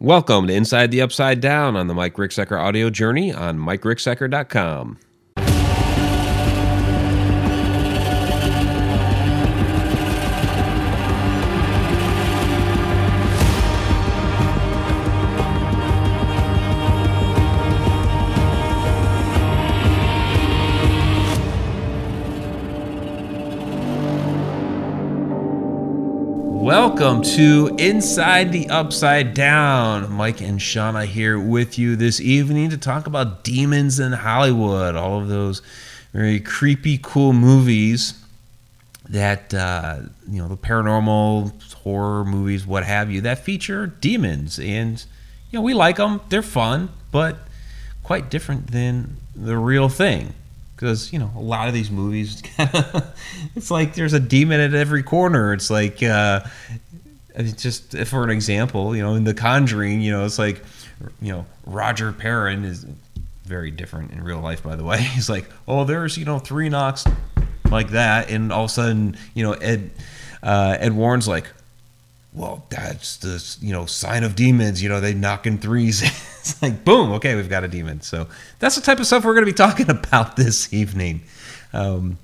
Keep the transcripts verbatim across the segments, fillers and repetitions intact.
Welcome to Inside the Upside Down on the Mike Ricksecker audio journey on mike ricksecker dot com. Welcome to Inside the Upside Down. Mike and Shauna here with you this evening to talk about demons in Hollywood, all of those very creepy, cool movies that, uh, you know, the paranormal, horror movies, what have you, that feature demons. And, you know, we like them. They're fun, but quite different than the real thing. Because, you know, a lot of these movies, it's like there's a demon at every corner. It's like, uh, it's just for an example, you know, in The Conjuring, you know, it's like, you know, Roger Perrin is very different in real life, by the way. He's like, oh, there's, you know, three knocks like that. And all of a sudden, you know, Ed, uh, Ed Warren's like, well, that's the, you know, sign of demons. You know, they knock in threes. It's like, boom, okay, we've got a demon. So that's the type of stuff we're going to be talking about this evening. Um,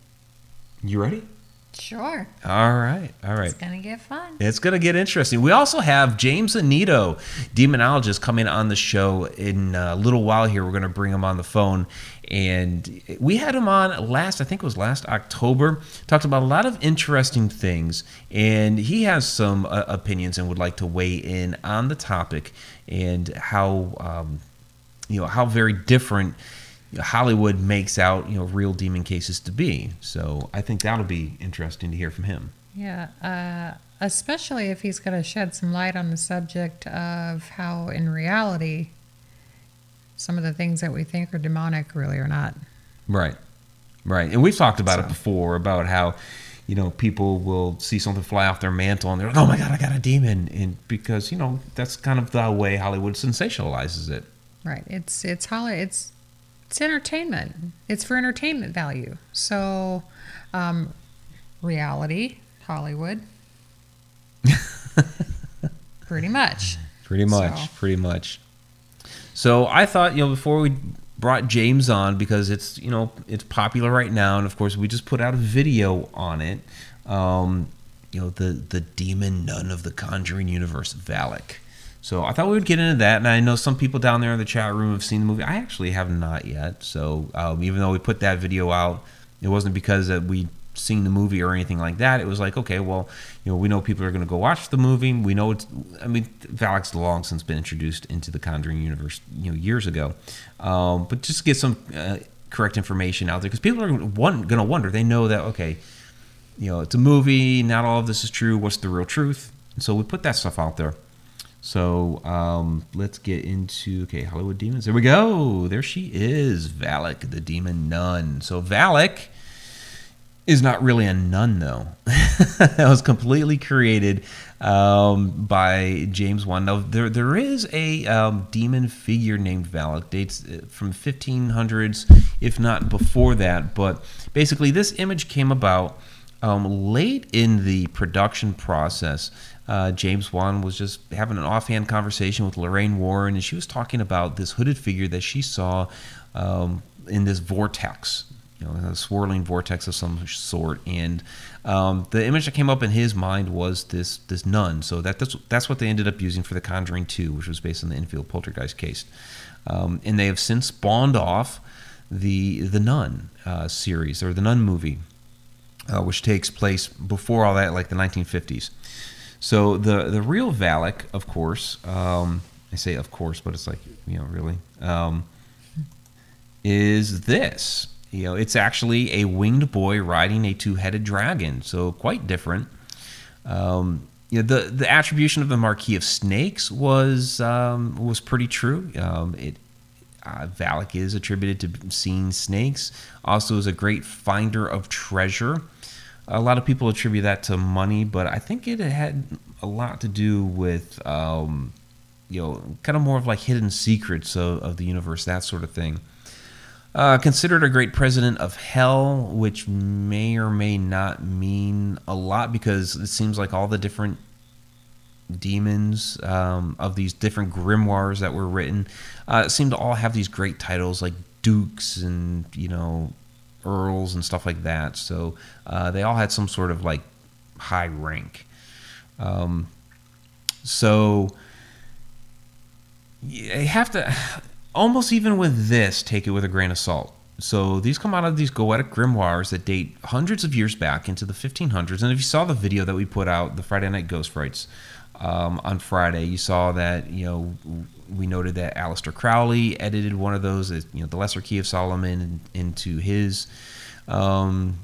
you ready? Sure. All right, all right. It's going to get fun. It's going to get interesting. We also have James Annitto, demonologist, coming on the show in a little while here. We're going to bring him on the phone. And we had him on last, I think it was last October, talked about a lot of interesting things. And he has some uh, opinions and would like to weigh in on the topic and how, um, you know, how very different Hollywood makes out, you know, real demon cases to be. So I think that'll be interesting to hear from him. Yeah, uh, especially if he's going to shed some light on the subject of how in reality some of the things that we think are demonic really are not. Right, right. And we've talked about so. it before, about how, you know, people will see something fly off their mantle and they're like, oh my God, I got a demon. And because, you know, that's kind of the way Hollywood sensationalizes it. Right. It's, it's Hollywood. It's, It's entertainment. It's for entertainment value. So, um, reality, Hollywood, pretty much. Pretty much, so. pretty much. So I thought, you know, before we brought James on, because it's, you know, it's popular right now. And of course we just put out a video on it. Um, you know, the, the demon nun of the Conjuring universe, Valak. So I thought we would get into that, and I know some people down there in the chat room have seen the movie. I actually have not yet, so um, even though we put that video out, it wasn't because that we'd seen the movie or anything like that. It was like, okay, well, you know, we know people are going to go watch the movie. We know it's, I mean, Valak's long since been introduced into the Conjuring universe, you know, years ago. Um, but just to get some uh, correct information out there, because people are going to wonder. They know that, okay, you know, it's a movie. Not all of this is true. What's the real truth? And so we put that stuff out there. So um, let's get into, okay, Hollywood demons. There we go. There she is, Valak, the demon nun. So Valak is not really a nun, though. That was completely created um, by James Wan. Now, there, there is a um, demon figure named Valak. Dates from fifteen hundreds, if not before that. But basically, this image came about um, late in the production process. Uh, James Wan was just having an offhand conversation with Lorraine Warren, and she was talking about this hooded figure that she saw um, in this vortex, you know, a swirling vortex of some sort. And um, the image that came up in his mind was this this nun. So that, that's that's what they ended up using for The Conjuring two, which was based on the Enfield Poltergeist case. Um, and they have since spawned off the the Nun uh, series, or the Nun movie, uh, which takes place before all that, like the nineteen fifties. So the, the real Valak, of course, um, I say of course, but it's like, you know, really, um, is this. You know, it's actually a winged boy riding a two-headed dragon, so quite different. Um, you know, the, the attribution of the Marquis of Snakes was um, was pretty true. Um, it uh, Valak is attributed to seeing snakes, also is a great finder of treasure. A lot of people attribute that to money, but I think it had a lot to do with, um, you know, kind of more of like hidden secrets of, of the universe, that sort of thing. Uh, considered a great president of hell, which may or may not mean a lot, because it seems like all the different demons um, of these different grimoires that were written uh, seem to all have these great titles like dukes and, you know, earls and stuff like that. So uh, they all had some sort of like high rank. Um, so you have to almost, even with this, take it with a grain of salt. So these come out of these Goetic Grimoires that date hundreds of years back into the fifteen hundreds. And if you saw the video that we put out, the Friday Night Ghost Rites, um, on Friday, you saw that, you know, we noted that Aleister Crowley edited one of those, you know, the Lesser Key of Solomon into his, um,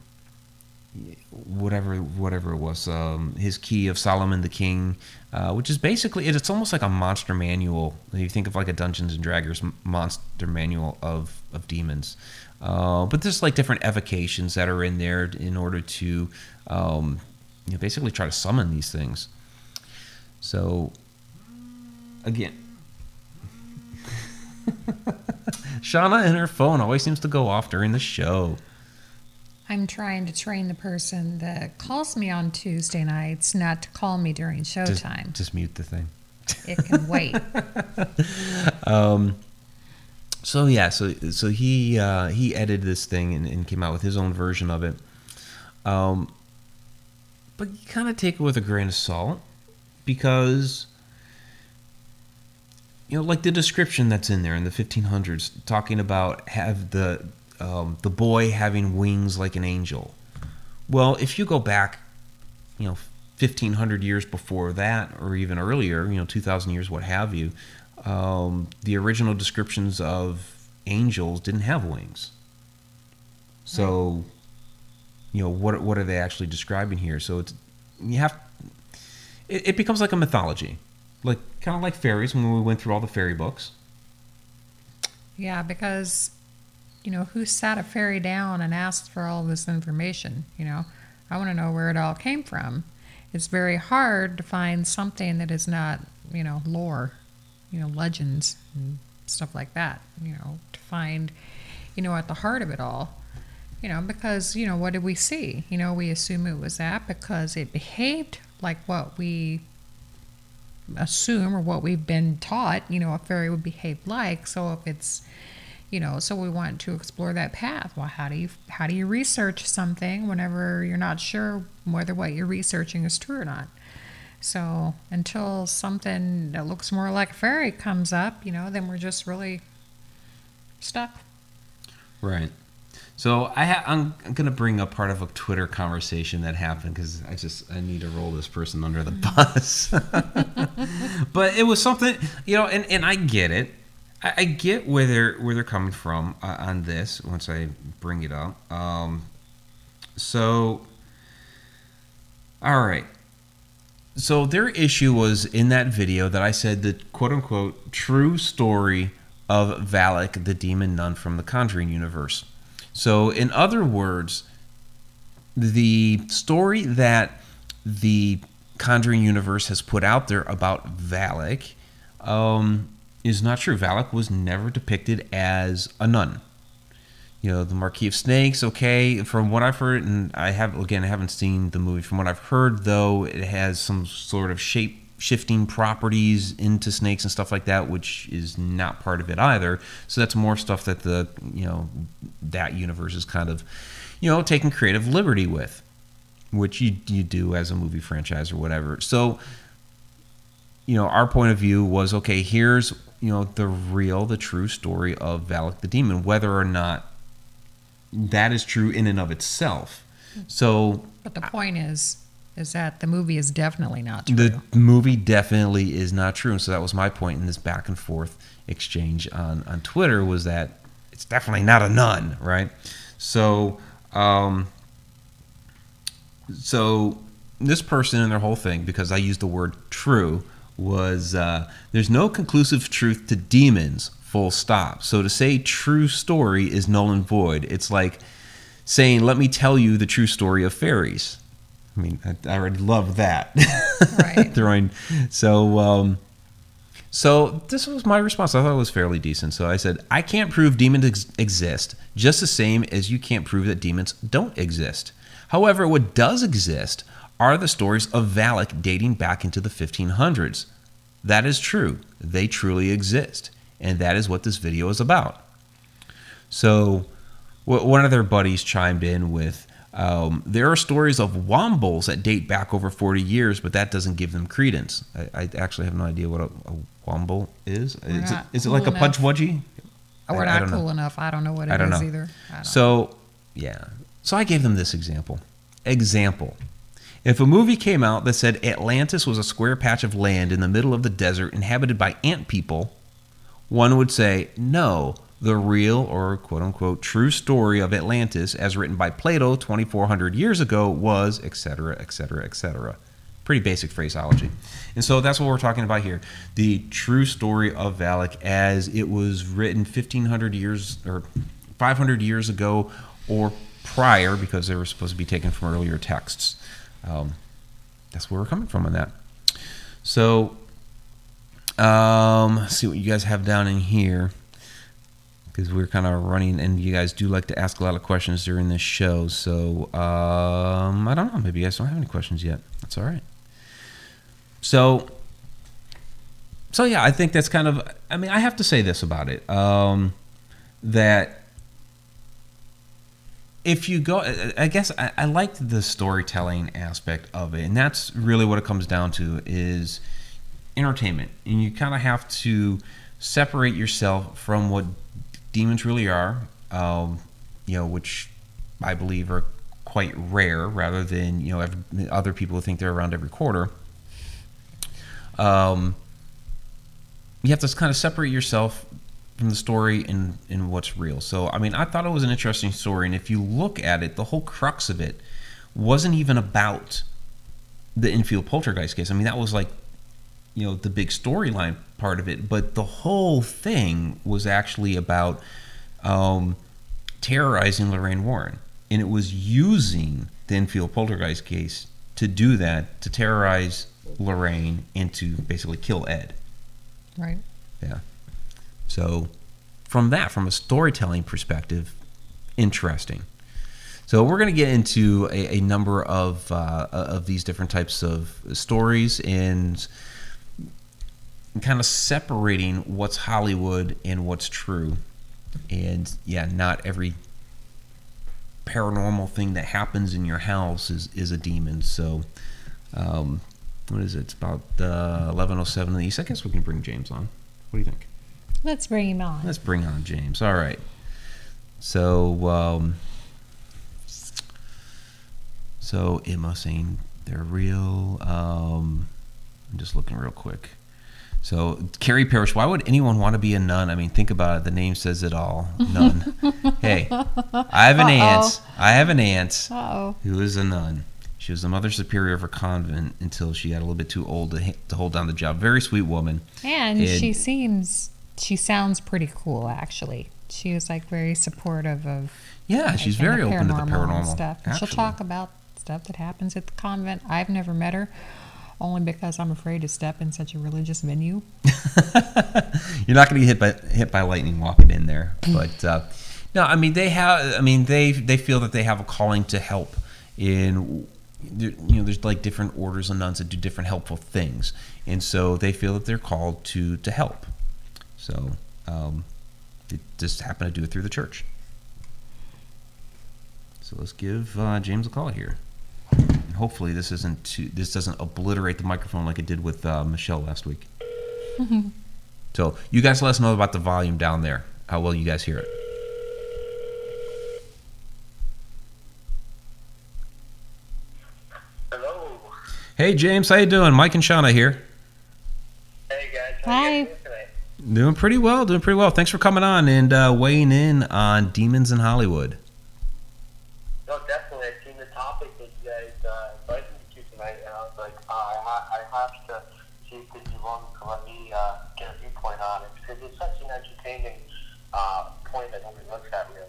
whatever, whatever it was, um, his Key of Solomon the King, uh, which is basically, it, it's almost like a monster manual. You think of like a Dungeons and Dragons monster manual of, of demons, uh, but there's like different evocations that are in there in order to um, you know, basically try to summon these things. So again, Shauna and her phone always seems to go off during the show. I'm trying to train the person that calls me on Tuesday nights not to call me during showtime. Just, just mute the thing. It can wait. um, So yeah, so so he uh, he edited this thing and, and came out with his own version of it. Um, but you kind of take it with a grain of salt because, you know, like the description that's in there in the fifteen hundreds, talking about have the um, the boy having wings like an angel. Well, if you go back, you know, fifteen hundred years before that, or even earlier, you know, two thousand years, what have you. Um, the original descriptions of angels didn't have wings. So, you know, what what are they actually describing here? So it's, you have, it, it becomes like a mythology, like kind of like fairies when we went through all the fairy books. Yeah, because, you know, who sat a fairy down and asked for all this information? You know, I want to know where it all came from. It's very hard to find something that is not, you know, lore. You know, legends and stuff like that, you know, to find, you know, at the heart of it all, you know, because, you know, what did we see? You know, we assume it was that because it behaved like what we assume or what we've been taught, you know, a fairy would behave like. So if it's, you know, so we want to explore that path. Well, how do you, how do you research something whenever you're not sure whether what you're researching is true or not? So until something that looks more like a fairy comes up, you know, then we're just really stuck. Right. So I ha I'm, I'm going to bring up part of a Twitter conversation that happened because I just I need to roll this person under the bus. But it was something, you know, and, and I get it. I, I get where they're, where they're coming from uh, on this once I bring it up. Um, so, all right. So their issue was in that video that I said the quote-unquote true story of Valak, the demon nun from the Conjuring universe. So in other words, the story that the Conjuring universe has put out there about Valak um, is not true. Valak was never depicted as a nun. You know, the Marquis of Snakes, okay, from what I've heard, and I have, again, I haven't seen the movie. From what I've heard, though, it has some sort of shape-shifting properties into snakes and stuff like that, which is not part of it either. So that's more stuff that the, you know, that universe is kind of, you know, taking creative liberty with, which you, you do as a movie franchise or whatever. So, you know, our point of view was, okay, here's, you know, the real, the true story of Valak the Demon, whether or not that is true in and of itself. So, but the point is, is that the movie is definitely not true. The movie definitely is not true. And so that was my point in this back and forth exchange on, on Twitter was that it's definitely not a nun, right? So, um, so this person and their whole thing, because I used the word true, was uh, there's no conclusive truth to demons. Full stop. So to say true story is null and void. It's like saying, let me tell you the true story of fairies. I mean, I, I already love that. Right. Throwing. So, um, so this was my response. I thought it was fairly decent. So I said, I can't prove demons ex exist, just the same as you can't prove that demons don't exist. However, what does exist are the stories of Valak dating back into the fifteen hundreds. That is true. They truly exist. And that is what this video is about. So one of their buddies chimed in with, um, there are stories of wombles that date back over forty years, but that doesn't give them credence. I, I actually have no idea what a, a womble is. Is it, is it like a punch wudgie? We're not cool enough. I don't know what it is either. So, yeah. So I gave them this example. Example. If a movie came out that said Atlantis was a square patch of land in the middle of the desert inhabited by ant people, one would say, no, the real or quote-unquote true story of Atlantis as written by Plato twenty-four hundred years ago was et cetera, et cetera, et cetera. Pretty basic phraseology. And so that's what we're talking about here. The true story of Valak as it was written fifteen hundred years or five hundred years ago or prior, because they were supposed to be taken from earlier texts. Um, that's where we're coming from on that. So, um, let's see what you guys have down in here, because we're kind of running, and you guys do like to ask a lot of questions during this show. So, um, I don't know. Maybe you guys don't have any questions yet. That's all right. So, so yeah, I think that's kind of, I mean, I have to say this about it, um, that if you go, I guess I, I liked the storytelling aspect of it, and that's really what it comes down to is entertainment. And you kind of have to separate yourself from what demons really are, um, you know, which I believe are quite rare, rather than, you know, every, other people who think they're around every quarter. Um, you have to kind of separate yourself from the story and, and what's real. So, I mean, I thought it was an interesting story, and if you look at it, the whole crux of it wasn't even about the Enfield Poltergeist case. I mean, that was like, you know, the big storyline part of it, but the whole thing was actually about um, terrorizing Lorraine Warren, and it was using the Enfield Poltergeist case to do that, to terrorize Lorraine and to basically kill Ed. Right. Yeah. So from that, from a storytelling perspective, interesting. So we're going to get into a, a number of, uh, of these different types of stories and kind of separating what's Hollywood and what's true. And yeah, not every paranormal thing that happens in your house is, is a demon. So um, what is it? It's about uh, eleven oh seven in the East. I guess we can bring James on. What do you think? Let's bring him on. Let's bring on James. All right. So, um, so it must seem they're real. Um, I'm just looking real quick. So, Carrie Parrish, why would anyone want to be a nun? I mean, think about it. The name says it all. Nun. Hey, I have an uh-oh. aunt. I have an aunt uh-oh. who is a nun. She was the mother superior of her convent until she got a little bit too old to, to hold down the job. Very sweet woman. And, and she seems... She sounds pretty cool, actually. She was like very supportive of. Yeah, she's very open to the paranormal stuff. She'll talk about stuff that happens at the convent. I've never met her, only because I'm afraid to step in such a religious venue. You're not going to get hit by hit by lightning walking in there, but uh, no, I mean they have. I mean they they feel that they have a calling to help in. You know, there's like different orders of nuns that do different helpful things, and so they feel that they're called to to help. So um, they just happen to do it through the church. So let's give uh, James a call here. And hopefully this isn't too, this doesn't obliterate the microphone like it did with uh, Michelle last week. So you guys let us know about the volume down there. How well you guys hear it? Hello. Hey James, how you doing? Mike and Shauna here. Hey guys. Hi. Doing pretty well, doing pretty well. Thanks for coming on and uh, weighing in on demons in Hollywood. No, definitely. I've seen the topic that you guys uh, invited me to tonight, and I was like, uh, I, I have to see if you want to let me uh, get a viewpoint on it, because it's such an entertaining uh, point that nobody looks at, really.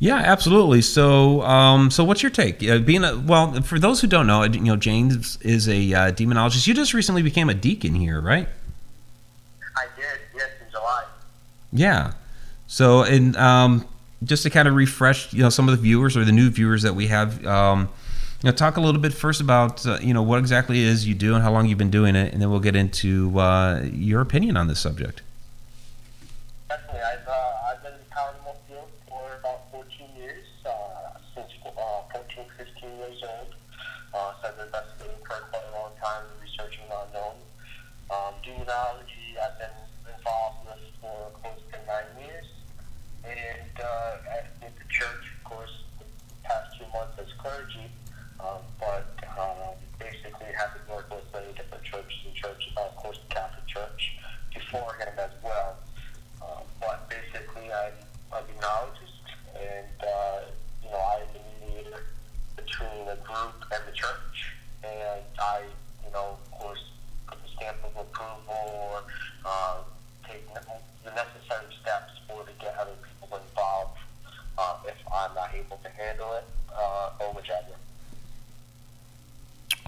Yeah, absolutely. So, um, so what's your take? Uh, being a, well, for those who don't know, you know, James is a uh, demonologist. You just recently became a deacon here, right? I did, yes, in July. Yeah. So, and um, just to kind of refresh, you know, some of the viewers or the new viewers that we have, um, Now, talk a little bit first about uh, you know what exactly it is you do and how long you've been doing it, and then we'll get into uh, your opinion on this subject. Definitely, I've uh, I've been in the paranormal field for about fourteen years, uh, since uh, fourteen, fifteen years old. Uh, so I've been investigating for quite a long time, researching the unknown. Um, Demonology, I've been involved with for close to nine years, and uh, at the church, of course, the past two months as clergy. Um, but um, basically having worked with many different churches and churches, uh, of course the Catholic Church beforehand as well. Um, but basically I'm a demonologist, and uh, you know, I'm the mediator between the group and the church, and I, you know, of course put the stamp of approval or uh, take the necessary steps for to get other people involved uh, if I'm not able to handle it uh, or whichever.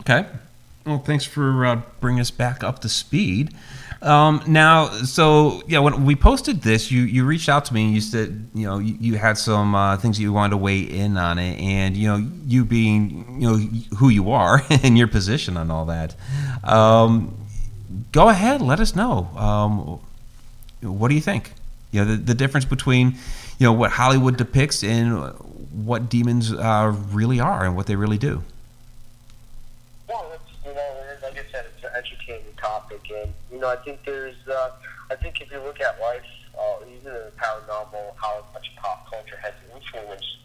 Okay. Well, thanks for uh, bringing us back up to speed. Um, now, so, yeah, when we posted this, you, you reached out to me and you said, you know, you, you had some uh, things you wanted to weigh in on it. And, you know, you being, you know, who you are and your position on all that. Um, go ahead. Let us know. Um, what do you think? You know, the, the difference between, you know, what Hollywood depicts and what demons uh, really are and what they really do. Topic, and you know, I think there's, uh, I think if you look at life, uh, even in the paranormal, how much pop culture has influenced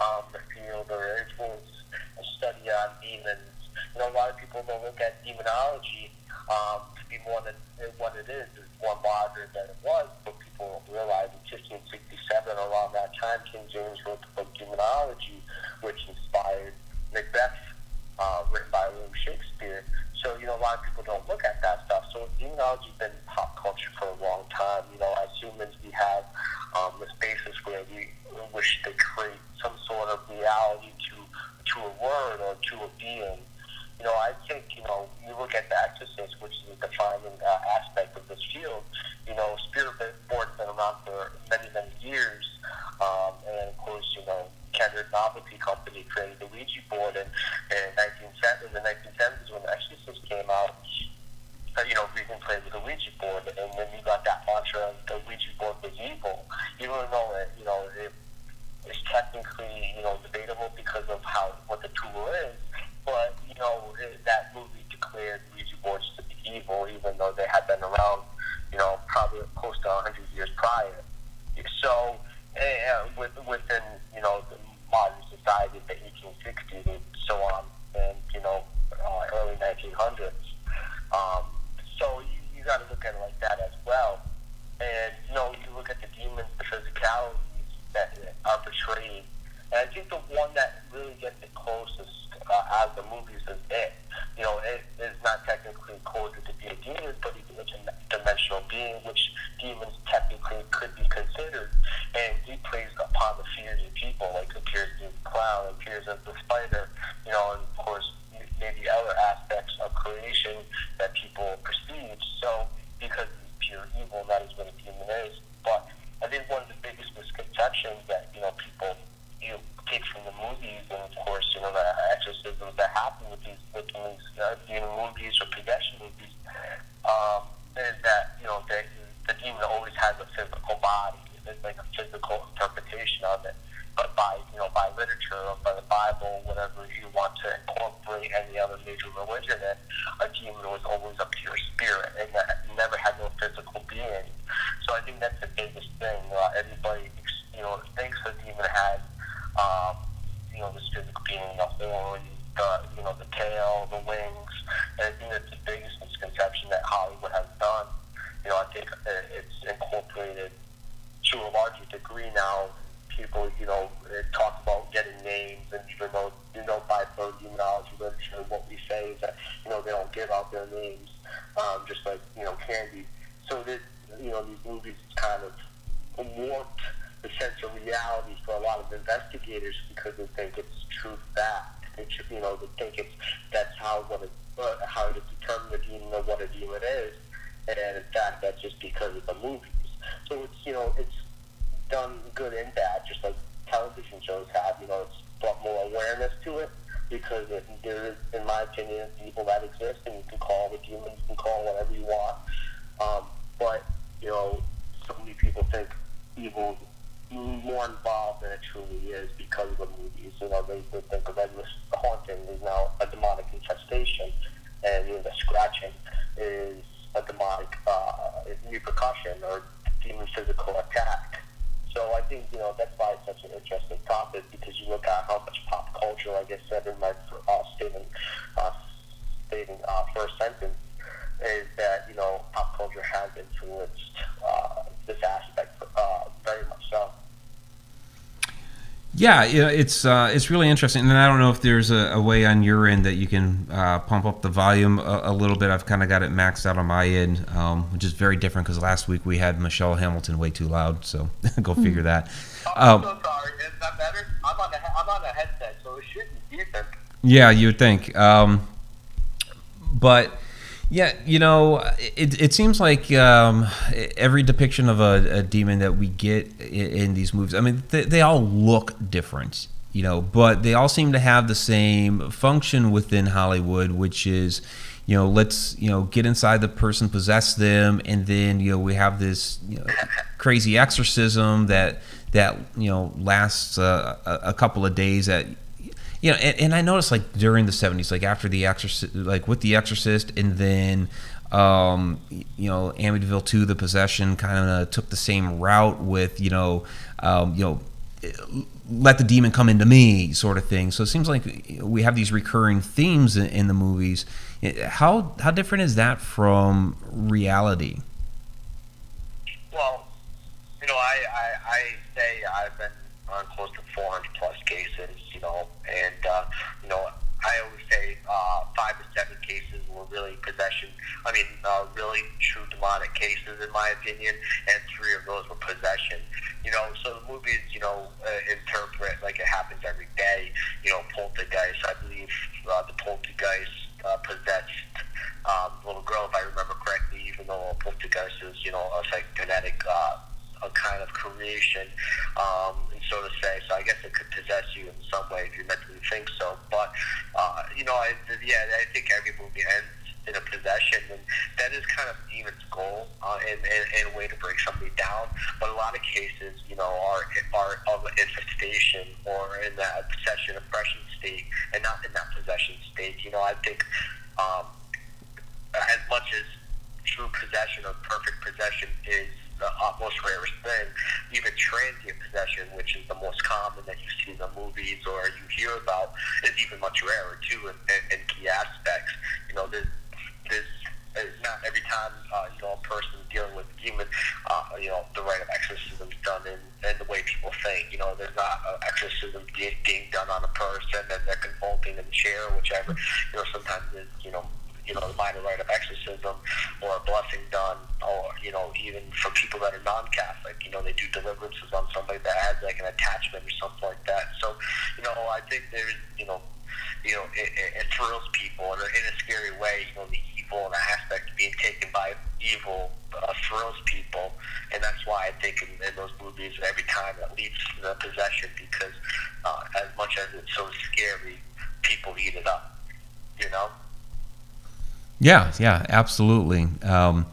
um, the field or influenced a study on demons. You know, a lot of people don't look at demonology um, to be more than what it is. It's more modern than it was, but people don't realize in fifteen sixty-seven, around that time, King James wrote the book Demonology, which inspired Macbeth, uh, written by William Shakespeare. So, you know, a lot of people don't look at that stuff. So demonology has been pop culture for a long time. You know, as humans, we have um, this basis where we wish to create some sort of reality to to a word or to a being. You know, I think, you know, you look at The Exorcist, which is a defining uh, aspect of this field. You know, spirit board's been around for many, many years. Um, and, of course, you know, Kendrick Novelty Company created the Ouija board in, in, nineteen seventy, in the nineteen seventies when The Exorcist came out. You know, we can play with the Ouija board, and then you got that mantra of the Ouija board was evil. Even though, it, you know, it, it's technically, you know, debatable because of how what the tool is, but, you know, it, that movie declared Ouija boards to be evil, even though they had been around, you know, probably close to one hundred years prior. So, and with, within, you know, the modern society, the eighteen sixties and so on, and, you know, uh, early nineteen hundreds. Um, so you, you got to look at it like that as well. And, you know, you look at the demons, the physicalities that are portrayed. And I think the one that really gets the closest uh, out of the movies is It. You know, It is not technically coded to be a demon, but it's a dimensional being, which demons technically could be considered. And he plays upon the fears of people, like appears as the clown, appears as the spider, you know, and of course, maybe other aspects of creation that people perceive. So, because it's pure evil, that is what a demon is. But I think one of the biggest misconceptions that, you know, people you know, take from the movies, and of course, you know, the exorcisms that happen with these victims, uh, you know, movies or possession movies, um, is that, you know, they, the demon always has a physical body. There's like a physical interpretation of it. But by, you know, by literature or by the Bible, whatever you want to incorporate any other major religion in, a demon was always a pure spirit, and that never had no physical being. So I think that's the biggest thing. Uh, everybody, you know, thinks a demon has Um, you know, the physical being, the horn, the, you know, the tail, the wings. And I think that's the biggest misconception that Hollywood has done. You know, I think it's incorporated to a larger degree now. People, you know, talk about getting names, and even though, you know, by pro demonology literature, what we say is that, you know, they don't give out their names, um, just like, you know, candy. So this, you know, these movies kind of warped the sense of reality for a lot of investigators because they think it's true fact. It's, you know, they think it's that's how what it, uh, how to determine the demon or what a demon is, and in fact that's just because of the movies. So it's, you know, it's done good and bad, just like television shows have. You know, it's brought more awareness to it, because it, there, in my opinion, is evil that exists, and you can call it demons, you can call it whatever you want. Um, but, you know, so many people think evil is more involved than it truly is because of the movies. You know, they, they think of Edward's haunting is now a demonic infestation, and you know, the scratching is a demonic uh, repercussion or demon physical attack. So I think, you know, that's why it's such an interesting topic, because you look at how much pop culture, like I said in my uh, statement, uh, stating, uh, first sentence, is that, you know, pop culture has influenced uh, this aspect uh, very much so. Yeah, it's uh, it's really interesting. And I don't know if there's a, a way on your end that you can uh, pump up the volume a, a little bit. I've kind of got it maxed out on my end, um, which is very different because last week we had Michelle Hamilton way too loud. So go figure that. I'm um, so sorry. Is that better? I'm on, a, I'm on a headset, so it shouldn't be different. Yeah, you would think. Um, but... Yeah, you know, it, it seems like um, every depiction of a, a demon that we get in, in these movies, I mean, they, they all look different, you know, but they all seem to have the same function within Hollywood, which is, you know, let's, you know, get inside the person, possess them, and then, you know, we have this, you know, crazy exorcism that, that you know, lasts uh, a, a couple of days that... You know, and, and I noticed, like, during the seventies, like, after The Exorcist, like, with The Exorcist, and then, um, you know, Amityville two, The Possession, kind of took the same route with, you know, um, you know, let the demon come into me sort of thing. So it seems like we have these recurring themes in, in the movies. How how different is that from reality? Well, you know, I, I, I say I've been on close to four hundred plus cases, you know, and, uh, you know, I always say uh, five to seven cases were really possession, I mean, uh, really true demonic cases, in my opinion, and three of those were possession. You know, so the movies, you know, uh, interpret like it happens every day. You know, Poltergeist, I believe uh, the Poltergeist uh, possessed um, little girl, if I remember correctly, even though Poltergeist is, you know, a psychokinetic uh a kind of creation, um, and so to say. So I guess it could possess you in some way if you mentally think so. But, uh, you know, I, yeah, I think every movie ends in a possession, and that is kind of demon's goal uh, and, and, and a way to break somebody down. But a lot of cases, you know, are, are of infestation or in that possession, oppression state, and not in that possession state. You know, I think um, as much as true possession or perfect possession is the most rarest thing, even transient possession, which is the most common that you see in the movies or you hear about, is even much rarer too in, in, in key aspects. You know, this this is not every time uh, you know, a person dealing with demon, uh, you know, the rite of exorcism is done in, in the way people think. You know, there's not an exorcism being, being done on a person and they're convulsing in the chair or whichever. You know, sometimes it's, you know, you know, the minor rite of exorcism or a blessing done, or, you know, even for people that are non-Catholic, you know, they do deliverances on somebody that has like an attachment or something like that. So, you know, I think there's, you know, you know, it, it, it thrills people in a, in a scary way. You know, the evil and the aspect of being taken by evil uh, thrills people. And that's why I think in, in those movies, every time it leads to the possession, because uh, as much as it's so scary, people eat it up, you know? Yeah, yeah, absolutely. Um,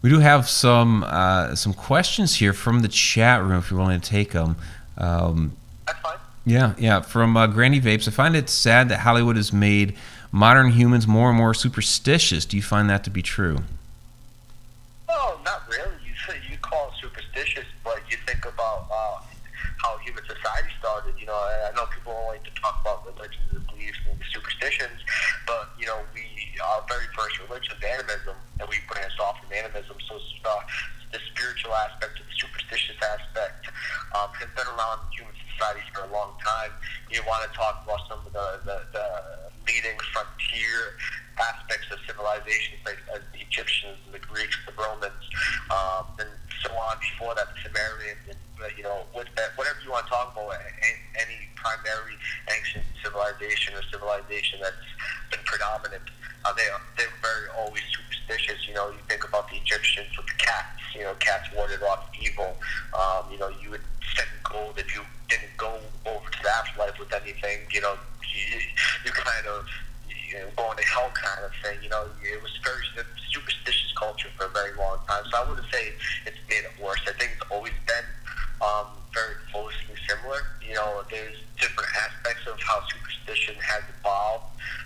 we do have some uh, some questions here from the chat room, if you're willing to take them. Um, That's fine. Yeah, yeah. From uh, Granny Vapes, I find it sad that Hollywood has made modern humans more and more superstitious. Do you find that to be true? Oh, not really. You say you call it superstitious, but you think about uh, how human society started. You know, I know people like to talk about religions and beliefs and superstitions, but you know, we. Our very first religion is animism, and we branched off from animism. So uh, the spiritual aspect and the superstitious aspect um, has been around human society for a long time. You want to talk about some of the, the, the leading frontier aspects of civilization, like uh, the Egyptians, the Greeks, the Romans, um, and so on before that, the Sumerians, and, you know, with that, whatever you want to talk about, any primary ancient civilization or civilization that's been predominant. Uh, they are, they're very always superstitious. You know, you think about the Egyptians with the cats. You know, cats warded off evil. Um, you know, you would send gold if you didn't go over to the afterlife with anything. You know, you, you're kind of you know, going to hell kind of thing. You know, it was very superstitious culture for a very long time. So I wouldn't say it's made it worse. I think it's always been um, very closely similar. You know, there's different aspects of how superstition has evolved,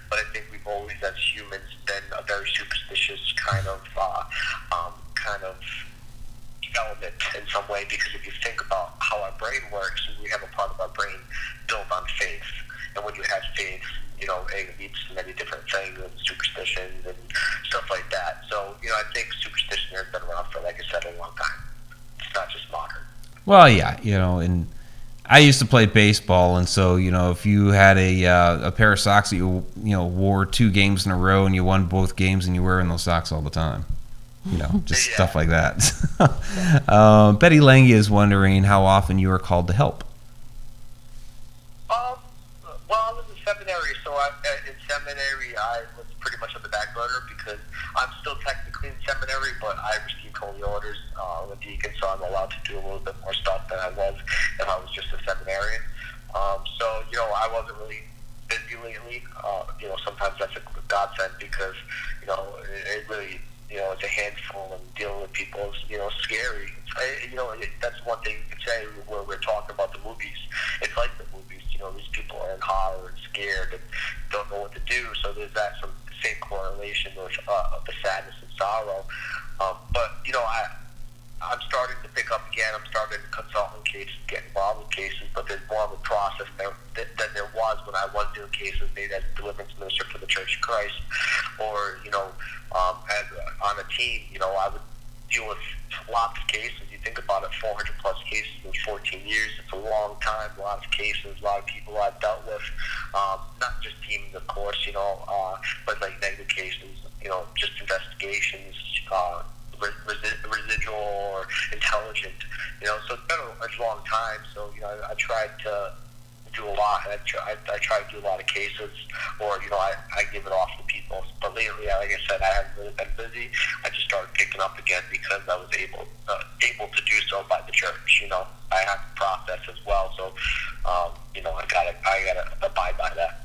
but I think we've always, as humans, been a very superstitious kind of uh, um, kind of element in some way, because if you think about how our brain works, we have a part of our brain built on faith, and when you have faith, you know, it leads to many different things and superstitions and stuff like that. So, you know, I think superstition has been around for, like I said, a long time. It's not just modern. Well, yeah, you know, and I used to play baseball, and so, you know, if you had a uh, a pair of socks that you you know wore two games in a row and you won both games, and you were wearing those socks all the time. You know, just yeah. stuff like that. uh, Betty Lange is wondering how often you are called to help. Um, well, I was in seminary, so I, in seminary I was pretty much on the back burner because I'm still technically in seminary, but I received holy orders uh, with deacon, so I'm allowed to do a little bit more stuff than I was if I was just a seminarian. Um, so, you know, I wasn't really busy lately. Uh, you know, sometimes that's a godsend because, you know, it, it really... You know, it's a handful, and dealing with people is, you know, scary. I, you know, it, that's one thing you could say where we're talking about the movies. It's like the movies. You know, these people are in horror and scared and don't know what to do. So there's that some same correlation with uh, the sadness and sorrow. Um, but, you know, I, I'm starting to pick up again. I'm starting to consult on cases, get involved with cases, but there's more of a process than, than there was when I was doing cases, maybe as a deliverance minister for the Church of Christ, or, you know, um, as a, on a team, you know, I would deal with lots of cases. You think about it, four hundred plus cases in fourteen years. It's a long time, a lot of cases, a lot of people I've dealt with, um, not just teams, of course, you know, uh, but like negative cases, you know, just investigations, uh, residual or intelligent, you know, so it's been a, a long time, so, you know, I, I tried to do a lot, I tried, I tried to do a lot of cases, or, you know, I, I give it off to people, but lately, like I said, I haven't really been busy. I just started picking up again because I was able, uh, able to do so by the church, you know, I have to process as well, so, um, you know, I gotta, I gotta abide by that.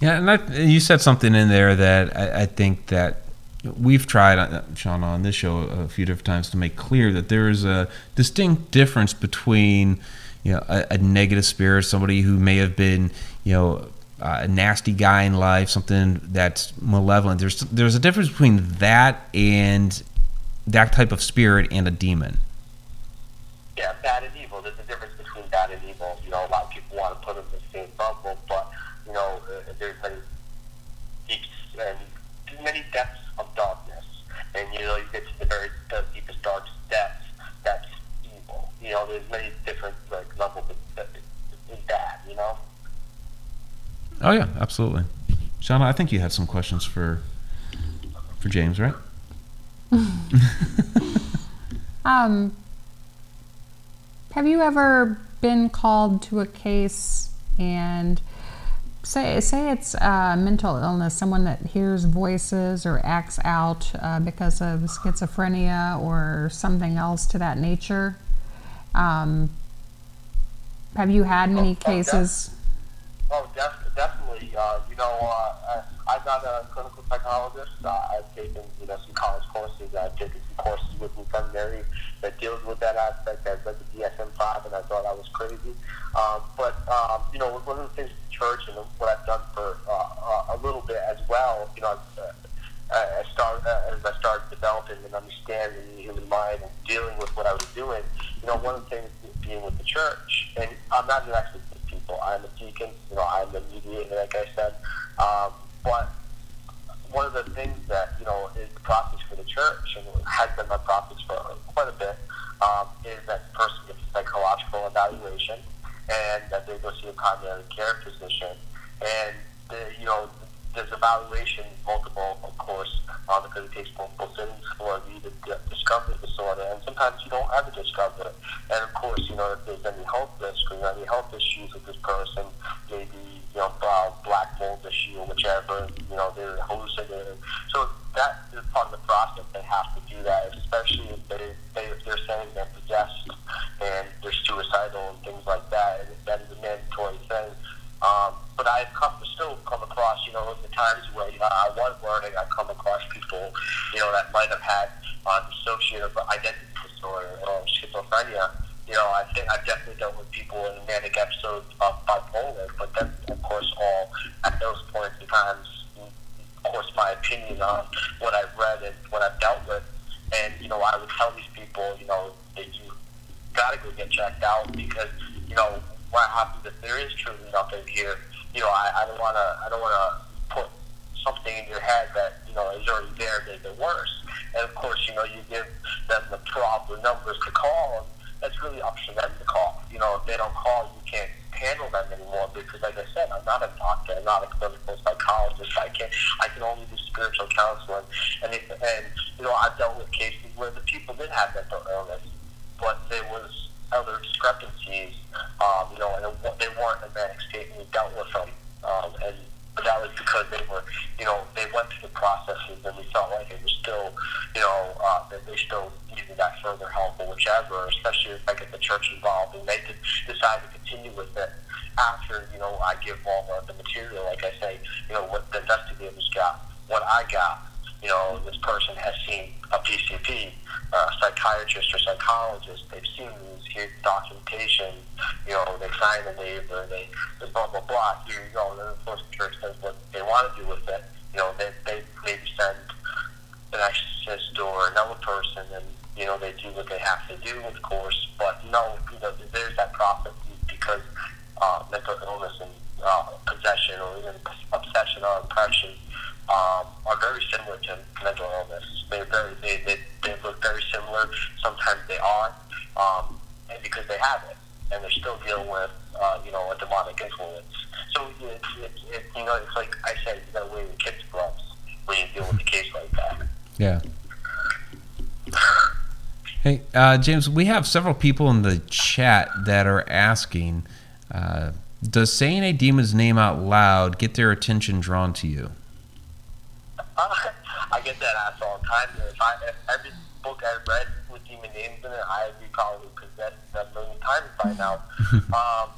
Yeah, and I, you said something in there that I, I think that we've tried, Shauna, on this show a few different times to make clear that there is a distinct difference between, you know, a, a negative spirit, somebody who may have been, you know, a nasty guy in life, something that's malevolent. There's there's a difference between that and that type of spirit and a demon. Yeah, bad and evil. There's a difference between bad and evil. You know, a lot of people want to put them in the same bubble, but, you know, there's many deeps and many depths of darkness, and you know, you get to the very the deepest, darkest depths. That's evil. You know, there's many different like levels of that. You know. Oh yeah, absolutely, Shauna. I think you had some questions for for James, right? um, have you ever been called to a case and? Say, say it's uh, mental illness, someone that hears voices or acts out uh, because of schizophrenia or something else to that nature. Um, have you had many oh, cases? Oh, def oh def definitely. Uh, you know, uh, I'm not a clinical psychologist. Uh, I've taken, you know, some college courses. I've taken some courses with me from Mary that deals with that aspect. I've read the D S M five, and I thought I was crazy. Uh, but, um, you know, one of the things church and what I've done for uh, a little bit as well, you know, uh, I started, uh, as I started developing and understanding the human mind and dealing with what I was doing, you know, one of the things is being with the church, and I'm not an expert with people, I'm a deacon, you know, I'm a mediator, like I said, um, but one of the things that, you know, is the process for the church, and has been my process for quite a bit, um, is that the person gets a psychological evaluation, and that they go see a primary care physician. And, the, you know, there's evaluation, multiple, of course, uh, because it takes multiple things for you to discover the disorder, and sometimes you don't ever discover it. And, of course, you know, if there's any health risk or you know, any health issues with this person, maybe, you know, uh, black mold issue or whichever, you know, they're hallucinating. So that is part of the process. They have to do that, especially if, they, they, if they're saying they're possessed and they're suicidal and things like that. And that is a mandatory thing. Um, but I of identity disorder or schizophrenia. You know, I think I've definitely dealt with people in manic episodes of bipolar, but that's, of course, all at those points in times, of course, my opinion on what I've read and what I've dealt with. And, you know, I would tell these people, you know, that you got to go get checked out because, you know, what happens if there is truly nothing here? You know, I, I don't want to, I don't want to put something in your head that, you know, is already there, make it worse. And, of course, you know, you give them the proper numbers to call. That's really up to them to call. You know, if they don't call, you can't handle them anymore because, like I said, I'm not a doctor. I'm not a clinical psychologist. I can't, I can only do spiritual counseling. And, it, and you know, I've dealt with cases where the people did have mental illness, but there was other discrepancies, um, you know, and it, they weren't in that state and we dealt with them. Um, and but that was because they were, you know, they went through the processes and we felt like it was still, you know, uh, that they still needed that further help or whichever, especially if I get the church involved and they could decide to continue with it after, you know, I give all the, the material, like I say, you know, what the investigators got, what I got, you know, this person has seen a P C P, a psychiatrist or psychologist, they've seen these, here's documentation, you know, they sign a waiver, they blah, blah, blah, here you go, and then of course the church says what they want to do with it, you know, they, they maybe send an exorcist or another person, and, you know, they do what they have to do, of course, but no, you know, there's that process because uh, mental illness and uh, possession or even obsession or oppression Um, are very similar to mental illness. They very they, they they look very similar. Sometimes they are, um, and because they have it, and they're still dealing with uh, you know a demonic influence. So it's it, it, you know it's like I said, you got to wear your kid's gloves when you deal with a case like that. Yeah. Hey, uh, James, we have several people in the chat that are asking, uh, does saying a demon's name out loud get their attention drawn to you? Uh, I get that asked all the time. If I, if every book I read with demon names in it, I'd be probably possessed a million times by now. um,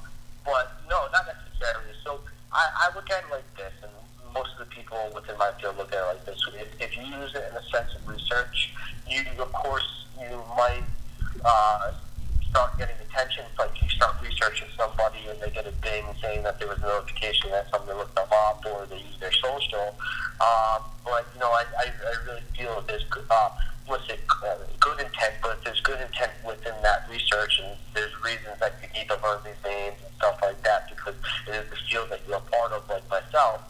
but no, not necessarily. So I, I look at it like this, and most of the people within my field look at it like this. If, if you use it in a sense of research, you of course you might uh, start getting attention. It's like you start researching somebody, and they get a ding saying that there was a notification that somebody looked them up, or they used their social. Um, but, you know, I, I, I really feel there's uh, what's it, uh, good intent, but if there's good intent within that research, and there's reasons that you need to learn these names and stuff like that, because it is the field that you're a part of, like myself,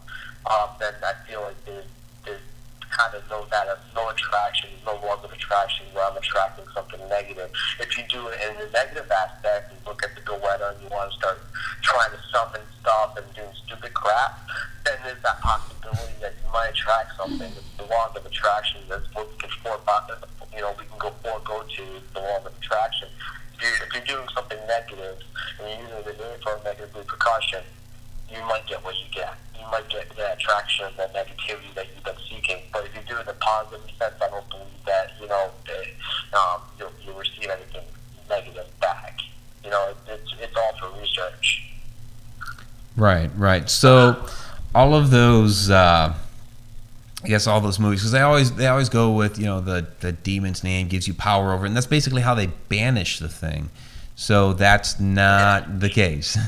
um, then I feel like there's, there's kind of no, that, no attraction, no laws of attraction where I'm attracting something negative. If you do it in the negative aspect, and look at the Goetic and you want to start trying to summon stuff and doing stupid crap, then there's that possibility that you might attract something. It's the law of attraction. That's what we can forego. You know, we can go forego to the law of attraction. If you're, if you're doing something negative and you're using the name for a negative repercussion, you might get what you get. You might get the attraction, the negativity that you've been seeking. But if you do it in a positive sense, I don't believe that you know that, um, you'll, you'll receive anything negative back. You know, it's it's all for research. Right, right. So. All of those, uh, I guess, all those movies, because they always they always go with, you know, the the demon's name gives you power over it, and that's basically how they banish the thing. So that's not yeah. the case.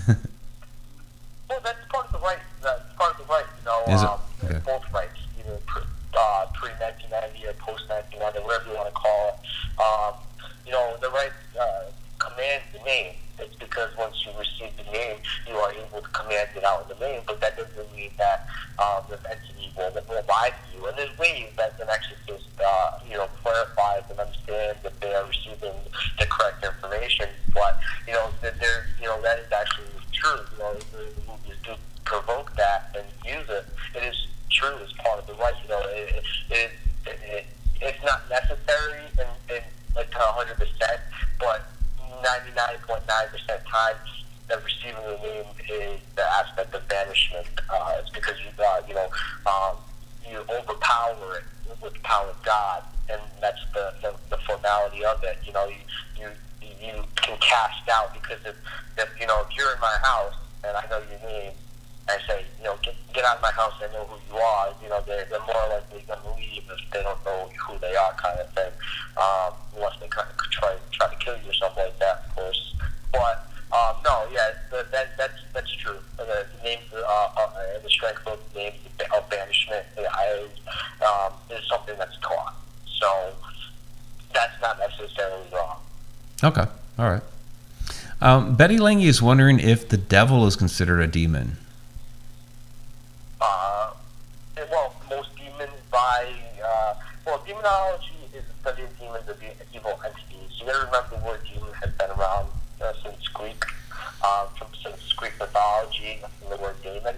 Well, that's part of the rights. That's part of the rights. You know, Is um, it? Okay. Both rights, either pre, uh, pre nineteen ninety or post nineteen ninety, whatever you want to call it. Um, you know, the rights uh, command the name. It's because once you receive the name, you are able to command it out in the name, but that doesn't mean that um, this entity will, will lie to you. And there's ways that an exorcist, uh, you know, clarifies and understands that they are receiving the correct information. But you know, that there, you know, that is actually true. You know, if the movies do provoke that and use it, it is true as part of the right. You know, it, it, it, it it's not necessary and and like one hundred percent, but ninety-nine point nine percent time that receiving the name is the aspect of banishment. Uh, it's because you, uh, you know, um, you overpower it with the power of God, and that's the, the, the formality of it. You know, you you, you can cast out because if, if you know if you're in my house and I know your name I say, you know, get, get out of my house, I know who you are, you know, they're, they're more likely going to leave if they don't know who they are, kind of thing, um, unless they kind of try, try to kill you or something like that, of course. But, um, no, yeah, the, that, that's, that's true. The names, uh, uh, the strength of the names of banishment is, um, is something that's taught. So that's not necessarily wrong. Okay, all right. Um, Betty Lange is wondering if the devil is considered a demon. Uh, well, most demons by, uh, well, demonology is the study of demons as evil entities. You gotta remember the word demon has been around uh, since Greek, uh, from, since Greek mythology, from the word daemon,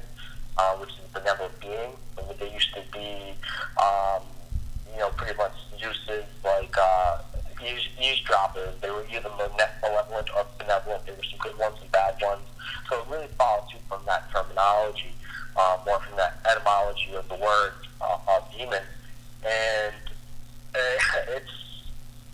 uh, which is the benevolent being. And they used to be, um, you know, pretty much uses like, uh, eavesdroppers. They were either malevolent or benevolent. There were some good ones and bad ones. So it really follows you from that terminology, uh, more from that etymology of the word uh, of demon. And it's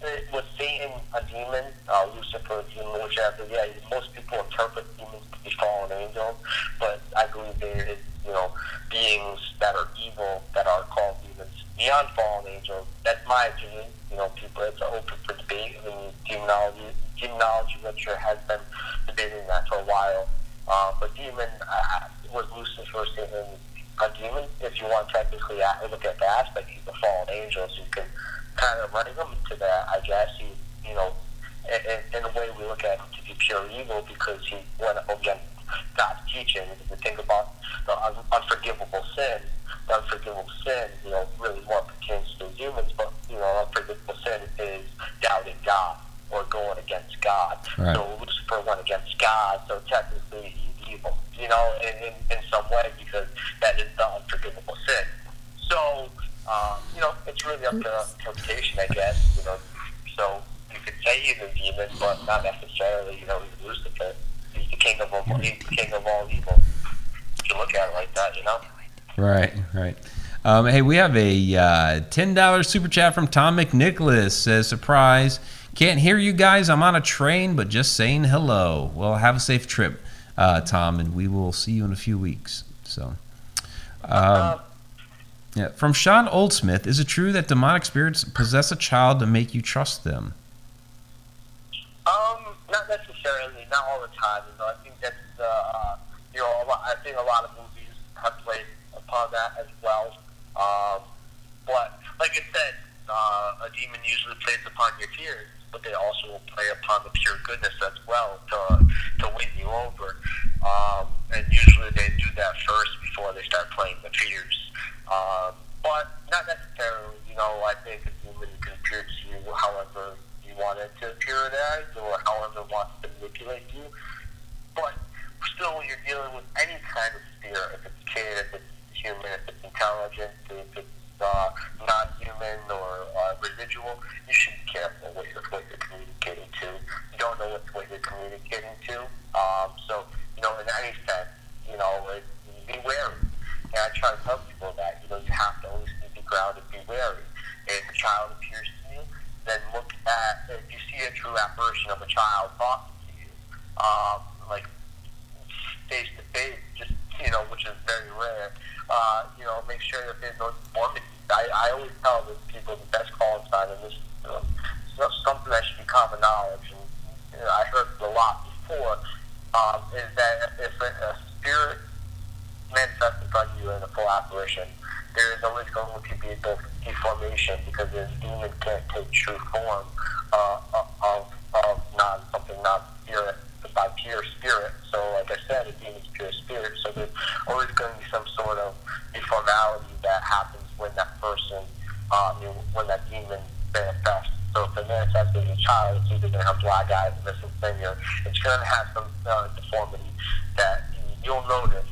it, with Satan a demon, uh, Lucifer a demon, which after, yeah, most people interpret demons to be fallen angels, but I believe there is, you know, beings that are evil that are called demons beyond fallen angels. That's my opinion. You know, people, it's open for debate. I mean, demonology, demonology literature has been debating that for a while. Uh, but demon uh, was Lucifer, Satan, a demon. If you want to technically look at the aspect, he's a fallen angel, so you can kind of run him into that. I guess he, you know, in, in a way we look at him to be pure evil because he went against God's teaching. If you think about the un unforgivable sin, the unforgivable sin, you know, really more pertains to humans, but, you know, unforgivable sin is doubting God or going against God. Right. So Lucifer went against God, so technically he's evil, you know, in, in, in some way, because that is the unforgivable sin. So, um, you know, it's really up to interpretation, I guess, you know. So you could say he's a demon, but not necessarily, you know, he's Lucifer. He's the king of all, he's the king of all evil. You look at it like that, you know? Right, right. Um, hey, we have a uh, ten dollar super chat from Tom McNicholas. Says, surprise, can't hear you guys. I'm on a train, but just saying hello. Well, have a safe trip, uh, Tom, and we will see you in a few weeks. So, um, yeah. From Sean Oldsmith, is it true that demonic spirits possess a child to make you trust them? Um, not necessarily, not all the time. You know, I think that's, uh, you know, a lot, I think a lot of movies have played upon that as well. Um, but like I said, uh, a demon usually plays upon your fears, but they also will play upon the pure goodness as well to to win you over. Um, and usually they do that first before they start playing the fears. Um, but not necessarily, you know. I think a demon can appear to you however you want it to appear as, or however it wants to manipulate you. But still, when you're dealing with any kind of fear, if it's kid, if it's human, if it's intelligent, if it's uh, non-human or uh, residual, you should be careful what you're, what you're communicating to. You don't know what, what you're communicating to. Um, so, you know, in any sense, you know, it, be wary. And I try to tell people that, you know, you have to always be grounded, be wary. If a child appears to you, then look at, if you see a true apparition of a child talking to you, um, like face to face, just, you know, which is very rare. Uh, you know, make sure that there's no deformities. I, I always tell the people the best call sign, and this you know, is something that should be common knowledge, and you know, I heard it a lot before, um, is that if a, a spirit manifests in front of you in a full apparition, there is always going to be a deformation because this demon can't take true form uh, of, of non, something non-spirit. By pure spirit, so like I said, a demon is pure spirit, so there's always going to be some sort of deformality that happens when that person, um, you know, when that demon manifests. So if it manifests as a child, it's either going to have black eyes and missing finger. It's going to have some uh, deformity that you'll notice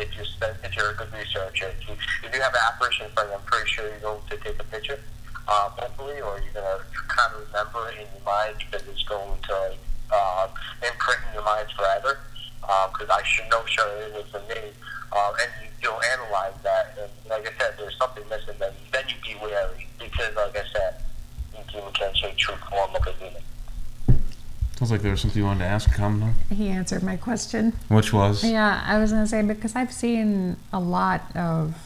if you spend, if you're a good researcher. If you, if you have an apparition in front of you, I'm pretty sure you're going to take a picture, uh, hopefully, or you're going to kind of remember it in your mind because it's going to. Like, Uh, imprint in your mind forever, because um, I should know sure it was for me, uh, and you, you'll analyze that, and like I said, there's something missing, then, then you be wary, because like I said, you can't take true form of a demon. Sounds like there was something you wanted to ask, comment on. He answered my question. Which was? Yeah, I was going to say, because I've seen a lot of,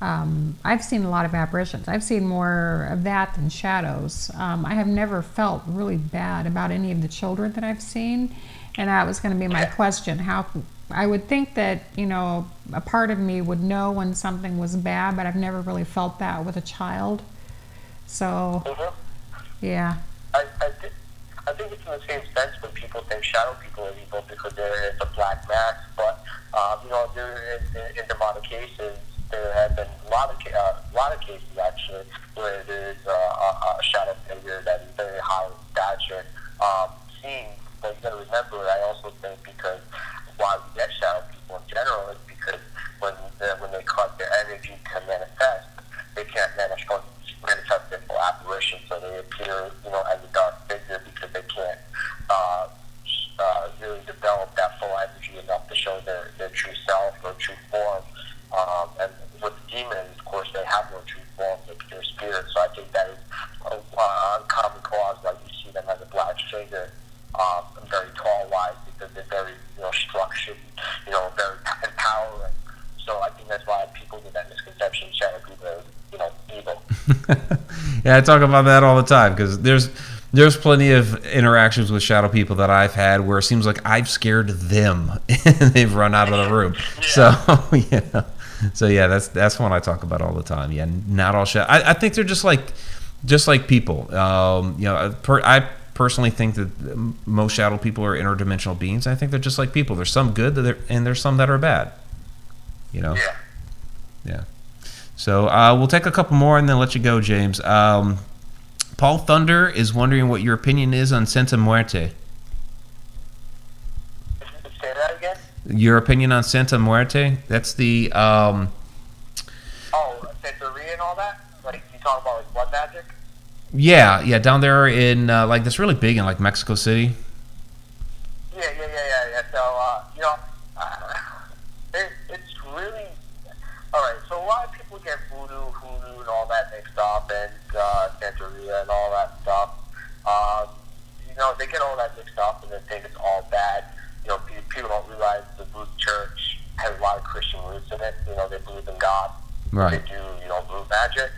um, I've seen a lot of apparitions. I've seen more of that than shadows. Um, I have never felt really bad about any of the children that I've seen. And that was going to be my question. How, I would think that, you know, a part of me would know when something was bad, but I've never really felt that with a child. So, mm-hmm. yeah. I, I did. I think it's in the same sense when people think shadow people are evil because there is a black mass, but um, you know, there is, in, in demonic cases, there have been a lot of a uh, lot of cases actually where there is uh, a, a shadow figure that is very high in stature. Um, seeing, but you got to remember, I also think because why we get shadow people in general is because when the, when they cause their energy to manifest, they can't manifest manifest their full apparition, so they appear, you know, as a dark figure. They can't uh, uh, really develop that full energy enough to show their, their true self or true form. Um, and with demons, of course, they have no true form, they're pure spirit. So I think that is an uncommon cause why you see them as a black figure, um, very tall, wise, because they're very, you know, structured, you know, very empowering. So I think that's why people get that misconception, shadow people are, you know, evil. Yeah, I talk about that all the time because there's. There's plenty of interactions with shadow people that I've had where it seems like I've scared them and they've run out of the room. Yeah. So, yeah. So, yeah, that's that's one I talk about all the time. Yeah, not all shadow. I, I think they're just like just like people. Um, you know, per, I personally think that most shadow people are interdimensional beings. I think they're just like people. There's some good that and there's some that are bad. You know? Yeah. Yeah. So, uh, we'll take a couple more and then let you go, James. Um Paul Thunder is wondering what your opinion is on Santa Muerte. Say that again? Your opinion on Santa Muerte? That's the, um... Oh, Santeria and all that? Like, you talk about, like, blood magic? Yeah, yeah, down there in, uh, like, that's really big in, like, Mexico City. Yeah, yeah, yeah, yeah, yeah. So, uh, you know, uh, it, it's really... Alright, so a lot of people get voodoo, hoodoo, and all that mixed up, and uh, Santeria and all that stuff. Um, you know, they get all that mixed up and they think it's all bad. You know, people don't realize the Voodoo Church has a lot of Christian roots in it. You know, they believe in God. Right. They do, you know, voodoo magic.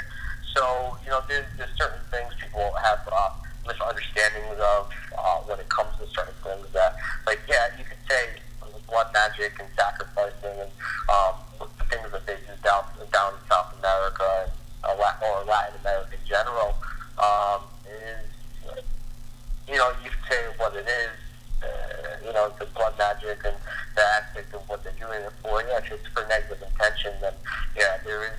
So, you know, there's, there's certain things people have uh, misunderstandings of uh, when it comes to certain things that, like, yeah, you could say blood magic and sacrificing and, um, things that they do down, down in South America or Latin America in general um, is, you know, you can say what it is, uh, you know, the blood magic and the aspect of what they're doing it for. Yeah, it's for negative intentions, and yeah, there is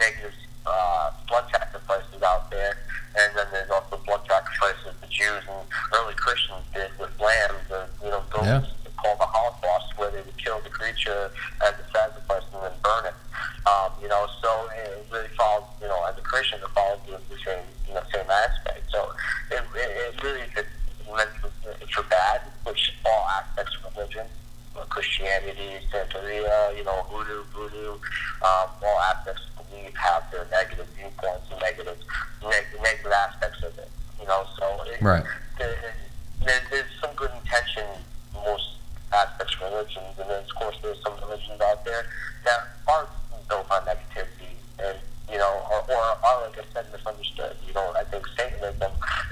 negative uh, blood sacrifices out there, and then there's also blood sacrifices the Jews and early Christians did with lambs or, you know, goats. Yeah. Called the Holocaust, where they would kill the creature as a sacrifice and then burn it. Um, you know, so it really follows, you know, as a Christian, it follows the same, you know, same aspect. So it, it, it really is meant for bad, which all aspects of religion, Christianity, Santeria, you know, hoodoo, voodoo, um, all aspects of belief have their negative viewpoints and negative, neg- negative aspects of it. You know, so it, right. there, there, there's some good intention most aspects of religions, and then of course there's some religions out there that are built on negativity, and you know, or, or are, like I said, misunderstood. You know, I think Satanism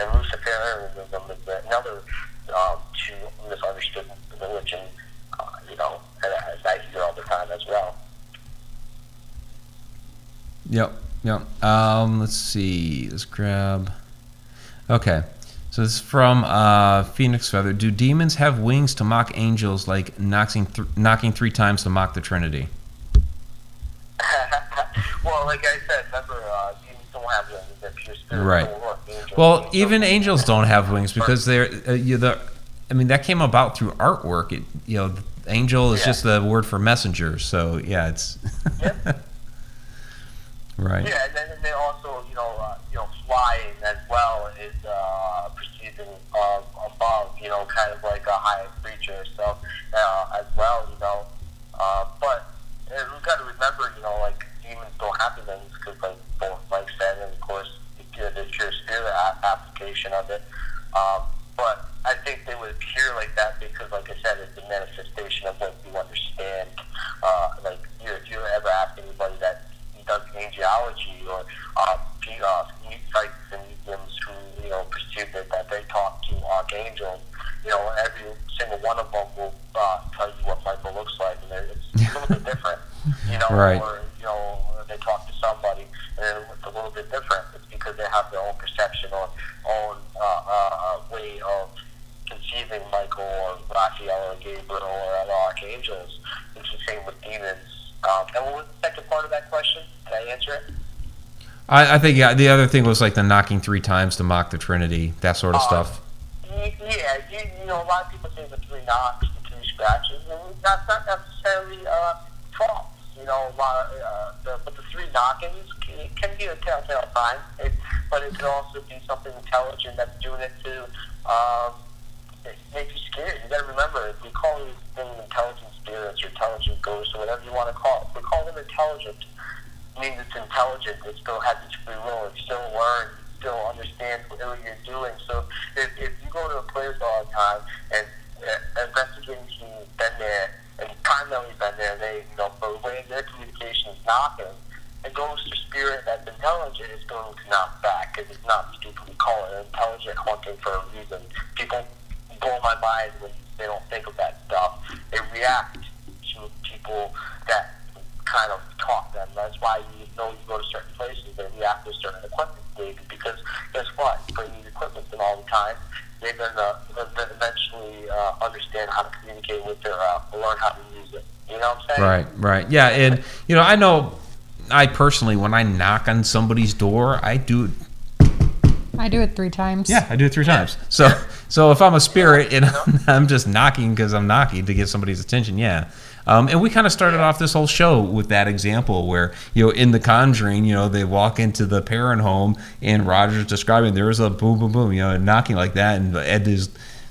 and Luciferianism is another um, two misunderstood religions. Uh, you know, and, and I hear all the time as well. Yep, yep. Um, let's see. Let's grab. Okay. So this is from uh, Phoenix Feather. Do demons have wings to mock angels, like knocking th- knocking three times to mock the Trinity? Well, like I said, remember, uh, demons don't have wings. They're pure spirit. Right. Angels, well, angels even don't angels have don't have wings because they're uh, you the. I mean, that came about through artwork. It, you know, angel is yeah. just the word for messenger. So yeah, it's. Yep. Right. Yeah, and then they also, you know, uh, you know, flying as well is uh, perceived uh, above, you know, kind of like a higher creature. So uh, as well, you know, uh, but uh, we've got to remember, you know, like demons don't have wings because, like both Mike said, and of course, you know, the pure spirit application of it. Um, But I think they would appear like that because, like I said, it's the manifestation of what you understand. Uh, like, you know, if you ever ask anybody that does angiology or uh, psychics and mediums who, you know, perceive that, that they talk to archangels, you know, every single one of them will uh, tell you what Michael looks like, and it's a little bit different, you know, right. Or, you know, they talk to somebody, and it's a little bit different. It's because they have their own perception or own uh, uh, way of conceiving Michael or Raphael or Gabriel or other archangels. It's the same with demons. Um, and what was the second part of that question? Did I answer it? I, I think, yeah, the other thing was like the knocking three times to mock the Trinity, that sort of uh, stuff. Yeah, you, you know, a lot of people say the three knocks, the three scratches, and that's not necessarily uh, false. You know, a lot of, uh, the, but the three knockings can, can be a telltale sign, it, but it could also be something intelligent that's doing it to um, make you scared. You got to remember, if we call these things intelligent spirits or intelligent ghosts or whatever you want to call it, if we call them intelligent, it means it's intelligent. It still has its free will. It still learns. Still understand what you're doing. So if, if you go to a place all the time and uh, investigators who's been there and primarily been there, they, you know, the way their communication is knocking, a ghost or spirit that's intelligent is going to knock back because it's not stupid. We call it intelligent haunting for a reason. People blow my mind when they don't think of that stuff. They react to people that kind of talk them. That's why you know you go to certain places, they react to certain equipment. Because guess what? Putting these equipment in all the time, they're going to eventually uh, understand how to communicate with their, uh, learn how to use it. You know what I'm saying? Right, right. Yeah, and, you know, I know I personally, when I knock on somebody's door, I do... I do it three times. Yeah, I do it three times. So so if I'm a spirit and I'm just knocking because I'm knocking to get somebody's attention, yeah. Um, and we kind of started off this whole show with that example where, you know, in The Conjuring, you know, they walk into the Perrin home and Roger's describing there was a boom, boom, boom, you know, knocking like that. And Ed is,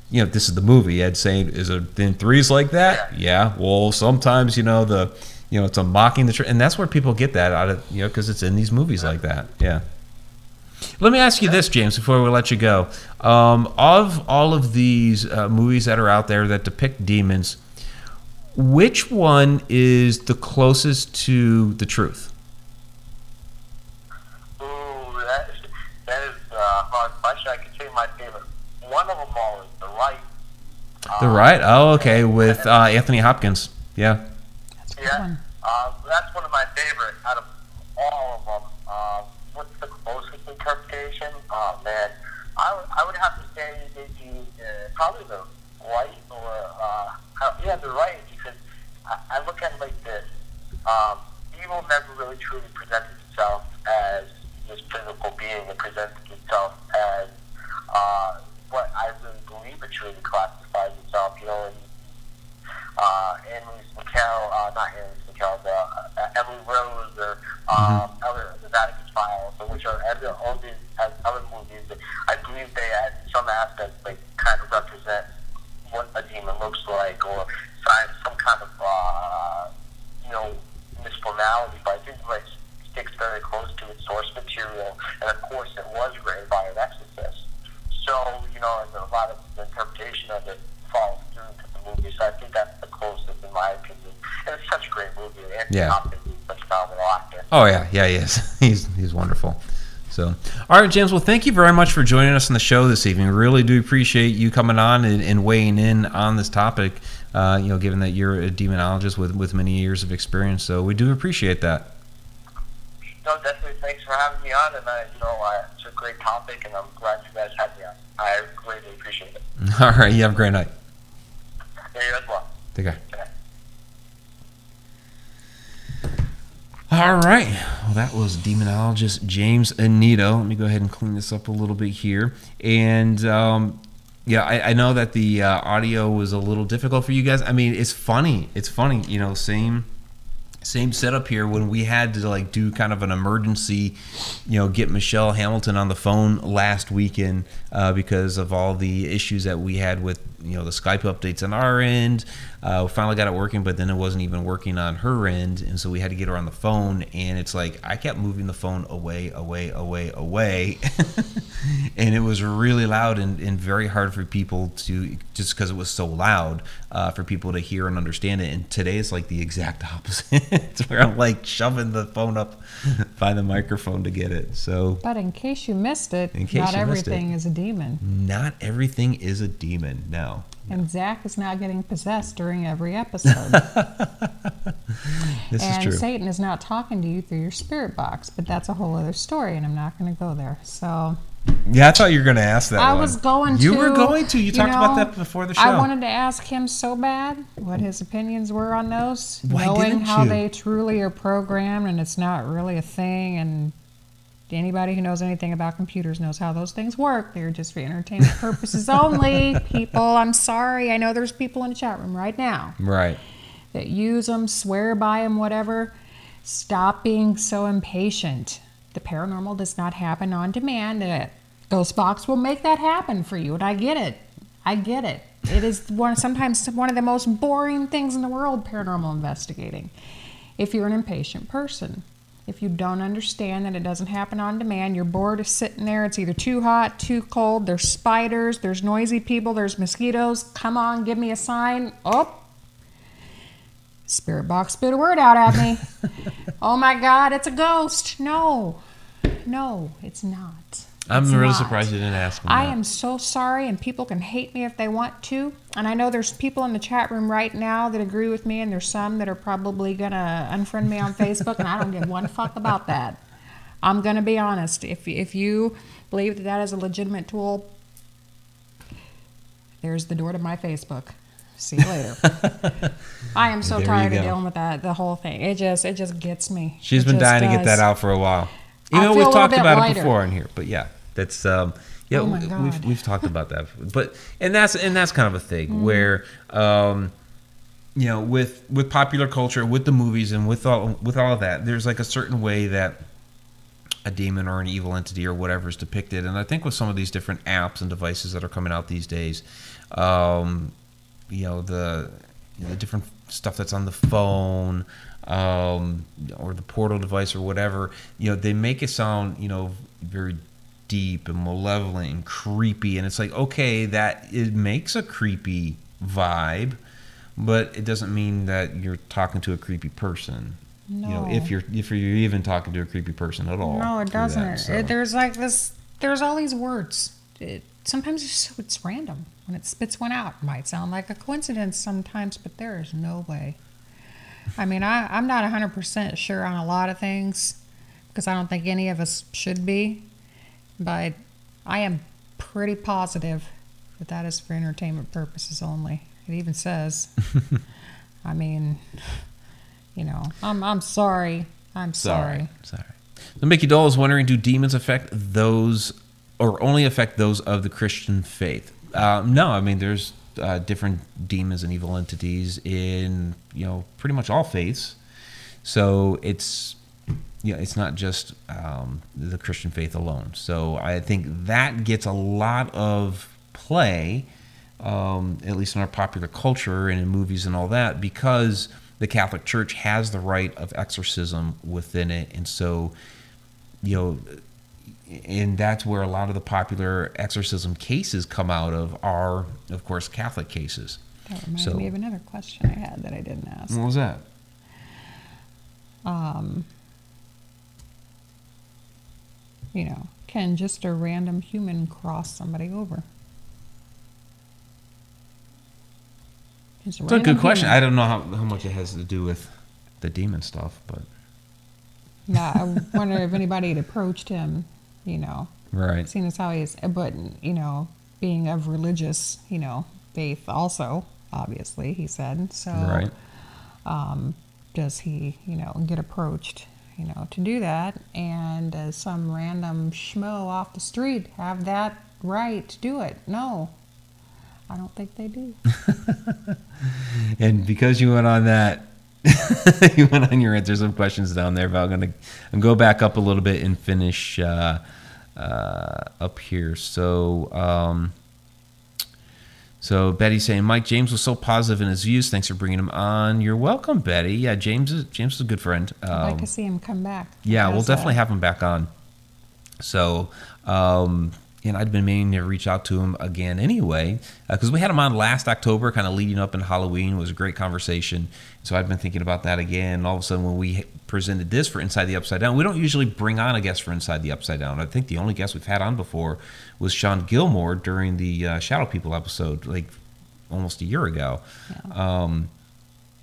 you know, this is the movie. Ed saying, is it in threes like that? Yeah. Well, sometimes, you know, the, you know, it's a mocking the tr- and that's where people get that out of, you know, because it's in these movies like that. Yeah. Let me ask you this, James, before we let you go. Um, of all of these uh, movies that are out there that depict demons, which one is the closest to the truth? Ooh, that is, that is a hard question. I can say my favorite one of them all is The Right. The um, Right? Oh, okay, with uh, Anthony Hopkins. Yeah. That's yeah. One. Uh, that's one of my favorite out of all of them. Uh, what's the closest interpretation? Oh, man. I, would, I would have to say maybe uh, probably The Right or uh, yeah, The Right. I look at it like this. Um, evil never really truly presented itself as this physical being. It presented itself as uh, what I really believe it truly classifies itself. You know, and uh, Annalise McCall, uh, not Annalise McCall, the, uh, Emily Rose, or um, mm-hmm. Ellen, the Vatican Files, so which are other, other movies that I believe they, in some aspects, they kind of represent what a demon looks like or some kind of, uh, you know, misformality, but I think it like, sticks very close to its source material, and of course it was written by an exorcist. So, you know, and a lot of the interpretation of it falls through to the movie, so I think that's the closest, in my opinion. And it's such a great movie, and yeah. It's such a phenomenal actor. Oh, yeah, yeah, he is. he's, he's wonderful. So, all right, James, well, thank you very much for joining us on the show this evening. We really do appreciate you coming on and, and weighing in on this topic. Uh, you know, given that you're a demonologist with, with many years of experience, so we do appreciate that. No, definitely. Thanks for having me on, and I, you know, I, it's a great topic, and I'm glad you guys had me on. I greatly appreciate it. All right, you have a great night. Yeah, you as well. Take care. Okay. All right. Well, that was demonologist James Annitto. Let me go ahead and clean this up a little bit here, and. Um, Yeah, I, I know that the uh, audio was a little difficult for you guys. I mean, it's funny. It's funny, you know, same same setup here when we had to, like, do kind of an emergency, you know, get Michelle Hamilton on the phone last weekend uh, because of all the issues that we had with you know, the Skype updates on our end. Uh, we finally got it working, but then it wasn't even working on her end, and so we had to get her on the phone. And it's like I kept moving the phone away, away, away, away, and it was really loud and, and very hard for people to, just because it was so loud, uh, for people to hear and understand it. And today it's like the exact opposite. It's where I'm like shoving the phone up by the microphone to get it. So, but in case you missed it, in case not you everything missed it, is a demon. Not everything is a demon. No. No. And Zach is not getting possessed during every episode. This and is true. Satan is not talking to you through your spirit box, but that's a whole other story, and I'm not going to go there. So. Yeah, I thought you were going to ask that. I one. was going you to. You were going to. You, you talked know, about that before the show. I wanted to ask him so bad what his opinions were on those, Why knowing how you? they truly are programmed, and it's not really a thing, and. Anybody who knows anything about computers knows how those things work. They're just for entertainment purposes only. People, I'm sorry. I know there's people in the chat room right now. Right. That use them, swear by them, whatever. Stop being so impatient. The paranormal does not happen on demand. The ghost box will make that happen for you. And I get it. I get it. It is one, sometimes one of the most boring things in the world, paranormal investigating, if you're an impatient person. If you don't understand that it doesn't happen on demand, your board is sitting there. It's either too hot, too cold. There's spiders. There's noisy people. There's mosquitoes. Come on, give me a sign. Oh, spirit box spit a word out at me. Oh my God, it's a ghost. No, no, it's not. It's I'm really not. surprised you didn't ask me. I that. am so sorry, and people can hate me if they want to. And I know there's people in the chat room right now that agree with me, and there's some that are probably going to unfriend me on Facebook, and I don't give one fuck about that. I'm going to be honest. If, if you believe that that is a legitimate tool, there's the door to my Facebook. See you later. I am so there tired of dealing with that, the whole thing. It just, it just gets me. She's it been dying does. to get that out for a while. You know, we've talked about lighter. it before in here, but yeah, that's... Um, Yeah, oh my God. we've we've talked about that, but and that's and that's kind of a thing mm. where, um, you know, with with popular culture, with the movies, and with all with all of that, there's like a certain way that a demon or an evil entity or whatever is depicted, and I think with some of these different apps and devices that are coming out these days, um, you know the you know, the different stuff that's on the phone, um, or the portal device or whatever, you know, they make it sound you know very. deep and malevolent and creepy, and it's like, okay, that it makes a creepy vibe, but it doesn't mean that you're talking to a creepy person. No. You know, if you're if you're even talking to a creepy person at all. No, it doesn't. That, so. it, there's like this. There's all these words. It, sometimes it's, so, it's random when it spits one out. It might sound like a coincidence sometimes, but there is no way. I mean, I I'm not one hundred percent sure on a lot of things because I don't think any of us should be. But I am pretty positive that that is for entertainment purposes only. It even says, I mean, you know, I'm, I'm sorry. I'm sorry. Sorry. sorry. So Mickey Dole is wondering, do demons affect those or only affect those of the Christian faith? Uh, no, I mean, there's uh, different demons and evil entities in, you know, pretty much all faiths. So it's... Yeah, it's not just um, the Christian faith alone. So I think that gets a lot of play, um, at least in our popular culture and in movies and all that, because the Catholic Church has the right of exorcism within it. And so, you know, and that's where a lot of the popular exorcism cases come out of are, of course, Catholic cases. That reminds so, me of another question I had that I didn't ask. What was that? Um... You know, can just a random human cross somebody over? It's a, a good question. Human. I don't know how, how much it has to do with the demon stuff, but... No, I wonder if anybody had approached him, you know. Right. Seeing as how he is, but, you know, being of religious, you know, faith also, obviously, he said. So, right. um, does he, you know, get approached? You know, to do that, and uh, some random schmo off the street have that right to do it. No, I don't think they do. And because you went on that, you went on your answer. Some questions down there, but I'm gonna I'm go back up a little bit and finish uh, uh, up here. So. Um, So Betty's saying, Mike, James was so positive in his views. Thanks for bringing him on. You're welcome, Betty. Yeah, James is, James is a good friend. Um, I'd like to see him come back. Yeah, we'll definitely that. have him back on. So, um, and I'd been meaning to reach out to him again anyway, because uh, we had him on last October, kind of leading up in Halloween. It was a great conversation. So I've been thinking about that again. And all of a sudden, when we presented this for Inside the Upside Down, we don't usually bring on a guest for Inside the Upside Down. I think the only guest we've had on before was Sean Gilmore during the uh, Shadow People episode, like almost a year ago. Yeah. Um,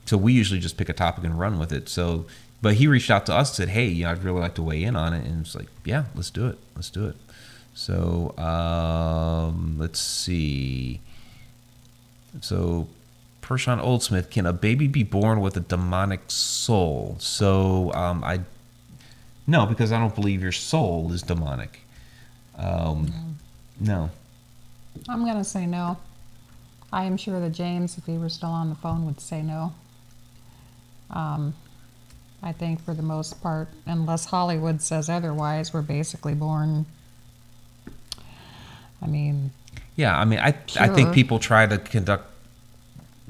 so we usually just pick a topic and run with it. So, but he reached out to us and said, hey, you know, I'd really like to weigh in on it. And it's like, yeah, let's do it. Let's do it. So um, let's see. So Pershawn Oldsmith, can a baby be born with a demonic soul? So um, I no, because I don't believe your soul is demonic. Um, no. no. I'm gonna say no. I am sure that James, if he were still on the phone, would say no. Um, I think for the most part, unless Hollywood says otherwise, we're basically born. I mean, yeah, I mean, I sure. I think people try to conduct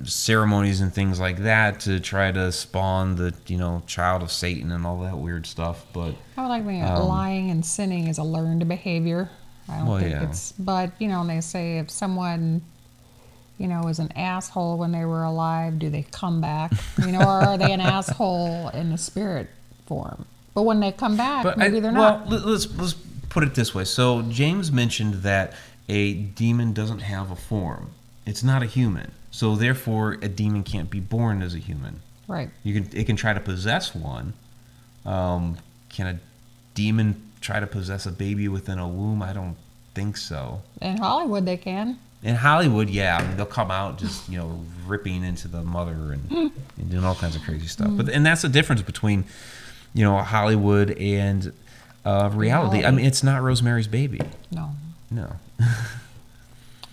ceremonies and things like that to try to spawn the, you know, child of Satan and all that weird stuff. But I would like when um, lying and sinning is a learned behavior. I don't well, think yeah. it's, but you know, they say if someone, you know, is an asshole when they were alive, do they come back? You know, or are they an asshole in the spirit form? But when they come back, but maybe I, they're well, not. Well, let's let's. Put it this way. So James mentioned that a demon doesn't have a form. It's not a human. So therefore, a demon can't be born as a human. Right. You can. It can try to possess one. Um, can a demon try to possess a baby within a womb? I don't think so. In Hollywood, they can. In Hollywood, yeah. I mean, they'll come out just, you know, ripping into the mother and, and doing all kinds of crazy stuff. Mm. But and that's the difference between, you know, Hollywood and... Uh, reality. reality. I mean, it's not Rosemary's Baby. No. No.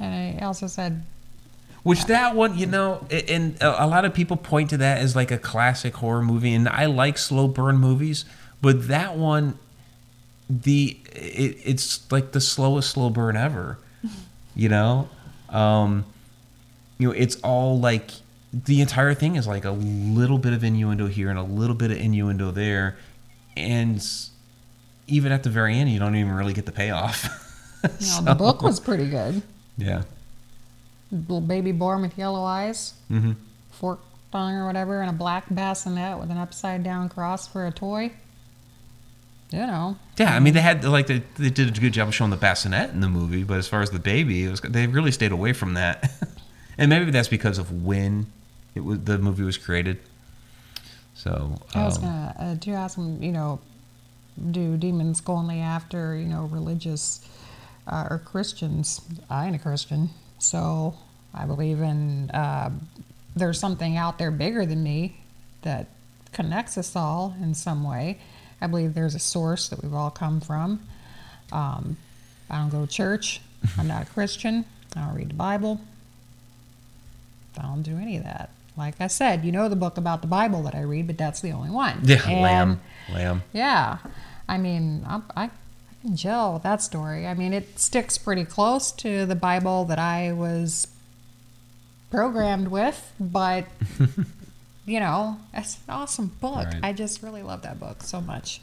And I also said... Which yeah. that one, you know, and a lot of people point to that as like a classic horror movie, and I like slow burn movies, but that one, the it, it's like the slowest slow burn ever. You know? Um, you know, it's all like... The entire thing is like a little bit of innuendo here and a little bit of innuendo there, and... Even at the very end, you don't even really get the payoff. So, no, the book was pretty good. Yeah. Little baby born with yellow eyes, mm-hmm. forked tongue or whatever, and a black bassinet with an upside-down cross for a toy. You know. Yeah, I mean, they had like they, they did a good job of showing the bassinet in the movie, but as far as the baby, it was, they really stayed away from that. And maybe that's because of when it was the movie was created. So. I was um, gonna uh, do ask them, you know. Do demons go only after, you know, religious uh, or Christians? I'm a Christian, so I believe in uh, there's something out there bigger than me that connects us all in some way. I believe there's a source that we've all come from. Um, I don't go to church. I'm not a Christian. I don't read the Bible. I don't do any of that. Like I said, you know the book about the Bible that I read, but that's the only one. Yeah, and, lamb, lamb. Yeah, I mean, I, I, I can gel with that story. I mean, it sticks pretty close to the Bible that I was programmed with, but, you know, it's an awesome book. Right. I just really love that book so much.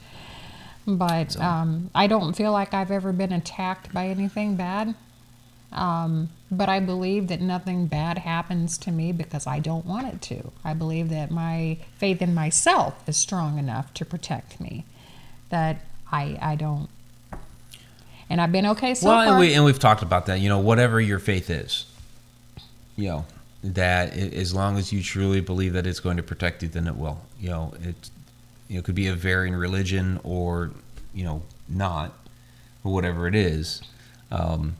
But so. Um, I don't feel like I've ever been attacked by anything bad. Um, but I believe that nothing bad happens to me because I don't want it to. I believe that my faith in myself is strong enough to protect me, that I, I don't, and I've been okay so well, far. Well, and, we, and we've talked about that, you know, whatever your faith is, you know, that it, as long as you truly believe that it's going to protect you, then it will, you know, it, you know, it could be a varying religion or, you know, not, or whatever it is. Um,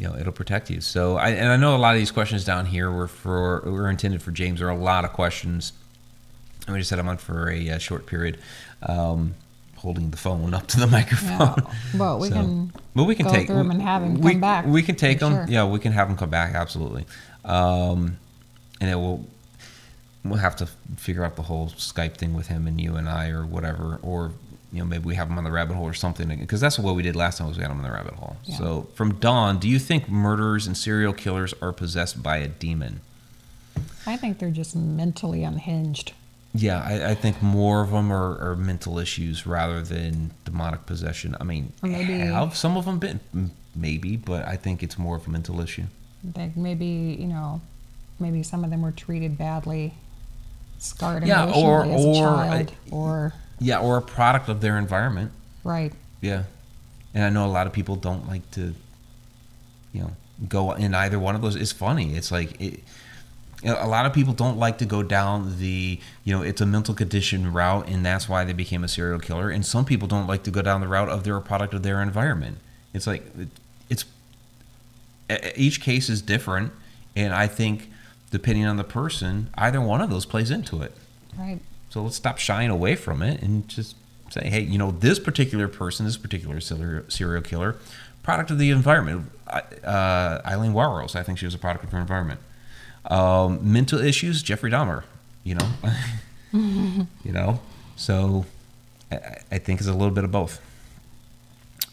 You know, it'll protect you. So, I, and I know a lot of these questions down here were for were intended for James. There are a lot of questions. And we just had him on for a uh, short period, um, holding the phone up to the microphone. Yeah. Well, we so, can but we can go take, through them and have him we, come back. We can take them. Sure. Yeah, we can have him come back, absolutely. Um, and it will, we'll have to figure out the whole Skype thing with him and you and I or whatever, or you know, maybe we have them on the rabbit hole or something, because that's what we did last time, was we had them on the rabbit hole. Yeah. So from Dawn, do you think murderers and serial killers are possessed by a demon? I think they're just mentally unhinged. Yeah, I, I think more of them are, are mental issues rather than demonic possession. I mean, maybe, have some of them been? Maybe, but I think it's more of a mental issue. Like maybe, you know, maybe some of them were treated badly, scarred emotionally yeah, or, as a or, child. I, or... Yeah, or a product of their environment. Right. Yeah. And I know a lot of people don't like to, you know, go in either one of those. It's funny. It's like... It, A lot of people don't like to go down the, you know, it's a mental condition route, and that's why they became a serial killer. And some people don't like to go down the route of they're a product of their environment. It's like, it's, each case is different. And I think, depending on the person, either one of those plays into it. Right. So let's stop shying away from it and just say, hey, you know, this particular person, this particular serial killer, product of the environment. Uh, Eileen Warros, I think she was a product of her environment. Um, mental issues, Jeffrey Dahmer, you know, you know, so I, I think it's a little bit of both.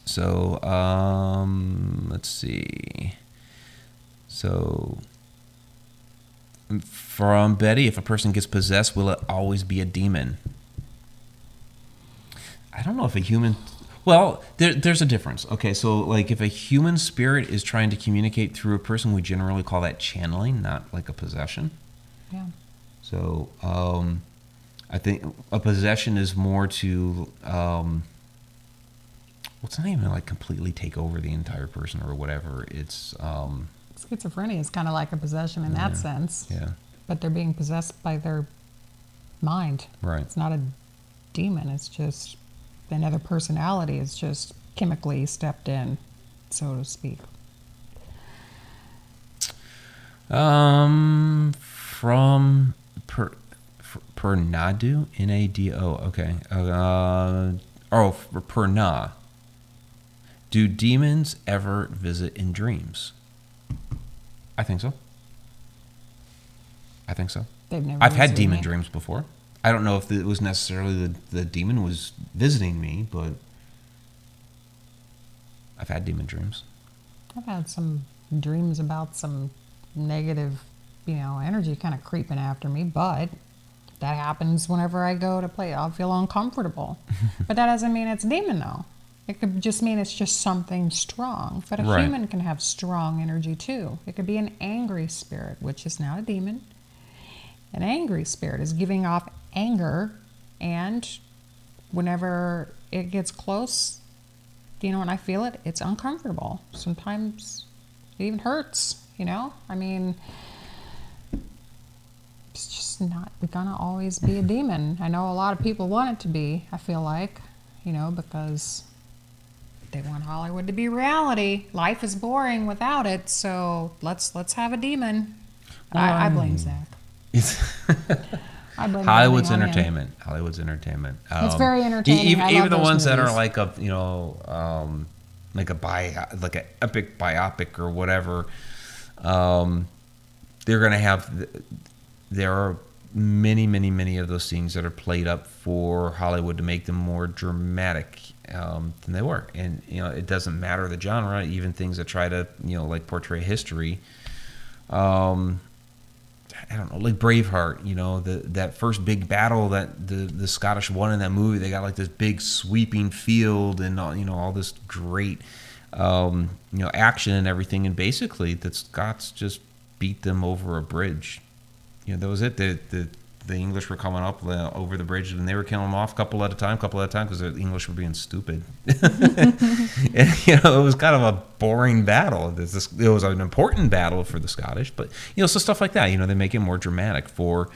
So, um, let's see. So from Betty, if a person gets possessed, will it always be a demon? I don't know if a human, well, there, there's a difference. Okay, so like if a human spirit is trying to communicate through a person, we generally call that channeling, not like a possession. Yeah. So um, I think a possession is more to, um, well, it's not even like completely take over the entire person or whatever. It's... Um, Schizophrenia is kind of like a possession in yeah, that sense. Yeah. But they're being possessed by their mind. Right. It's not a demon, it's just... another personality is just chemically stepped in, so to speak. Um, from per, per Nadu, N A D O. Okay. Uh, oh, for Perna. Do demons ever visit in dreams? I think so. I think so. They've never. I've had demon me. dreams before. I don't know if it was necessarily the, the demon was visiting me, but I've had demon dreams. I've had some dreams about some negative, you know, energy kind of creeping after me, but that happens whenever I go to play. I'll feel uncomfortable. But that doesn't mean it's a demon, though. It could just mean it's just something strong. But a right. human can have strong energy, too. It could be an angry spirit, which is not a demon. An angry spirit is giving off anger, and whenever it gets close, you know, when I feel it, it's uncomfortable. Sometimes it even hurts, you know? I mean, it's just not gonna always be a demon. I know a lot of people want it to be, I feel like, you know, because they want Hollywood to be reality. Life is boring without it, so let's let's have a demon. Um, I, I blame Zach. Hollywood's entertainment. Him. Hollywood's entertainment. Um, it's very entertaining. Even, even the ones movies. that are like a you know um, like a bi like an epic biopic or whatever. Um, they're gonna have. There are many, many, many of those scenes that are played up for Hollywood to make them more dramatic um, than they were, and you know it doesn't matter the genre. Even things that try to you know like portray history. Um, I don't know, like Braveheart, you know, the, that first big battle that the, the Scottish won in that movie, they got like this big sweeping field and, all, you know, all this great, um, you know, action and everything. And basically the Scots just beat them over a bridge. You know, that was it. The, the, the English were coming up uh, over the bridge and they were killing them off a couple at a time, couple at a time, because the English were being stupid. And, you know, it was kind of a boring battle. This, it was an important battle for the Scottish, but, you know, so stuff like that, you know, they make it more dramatic for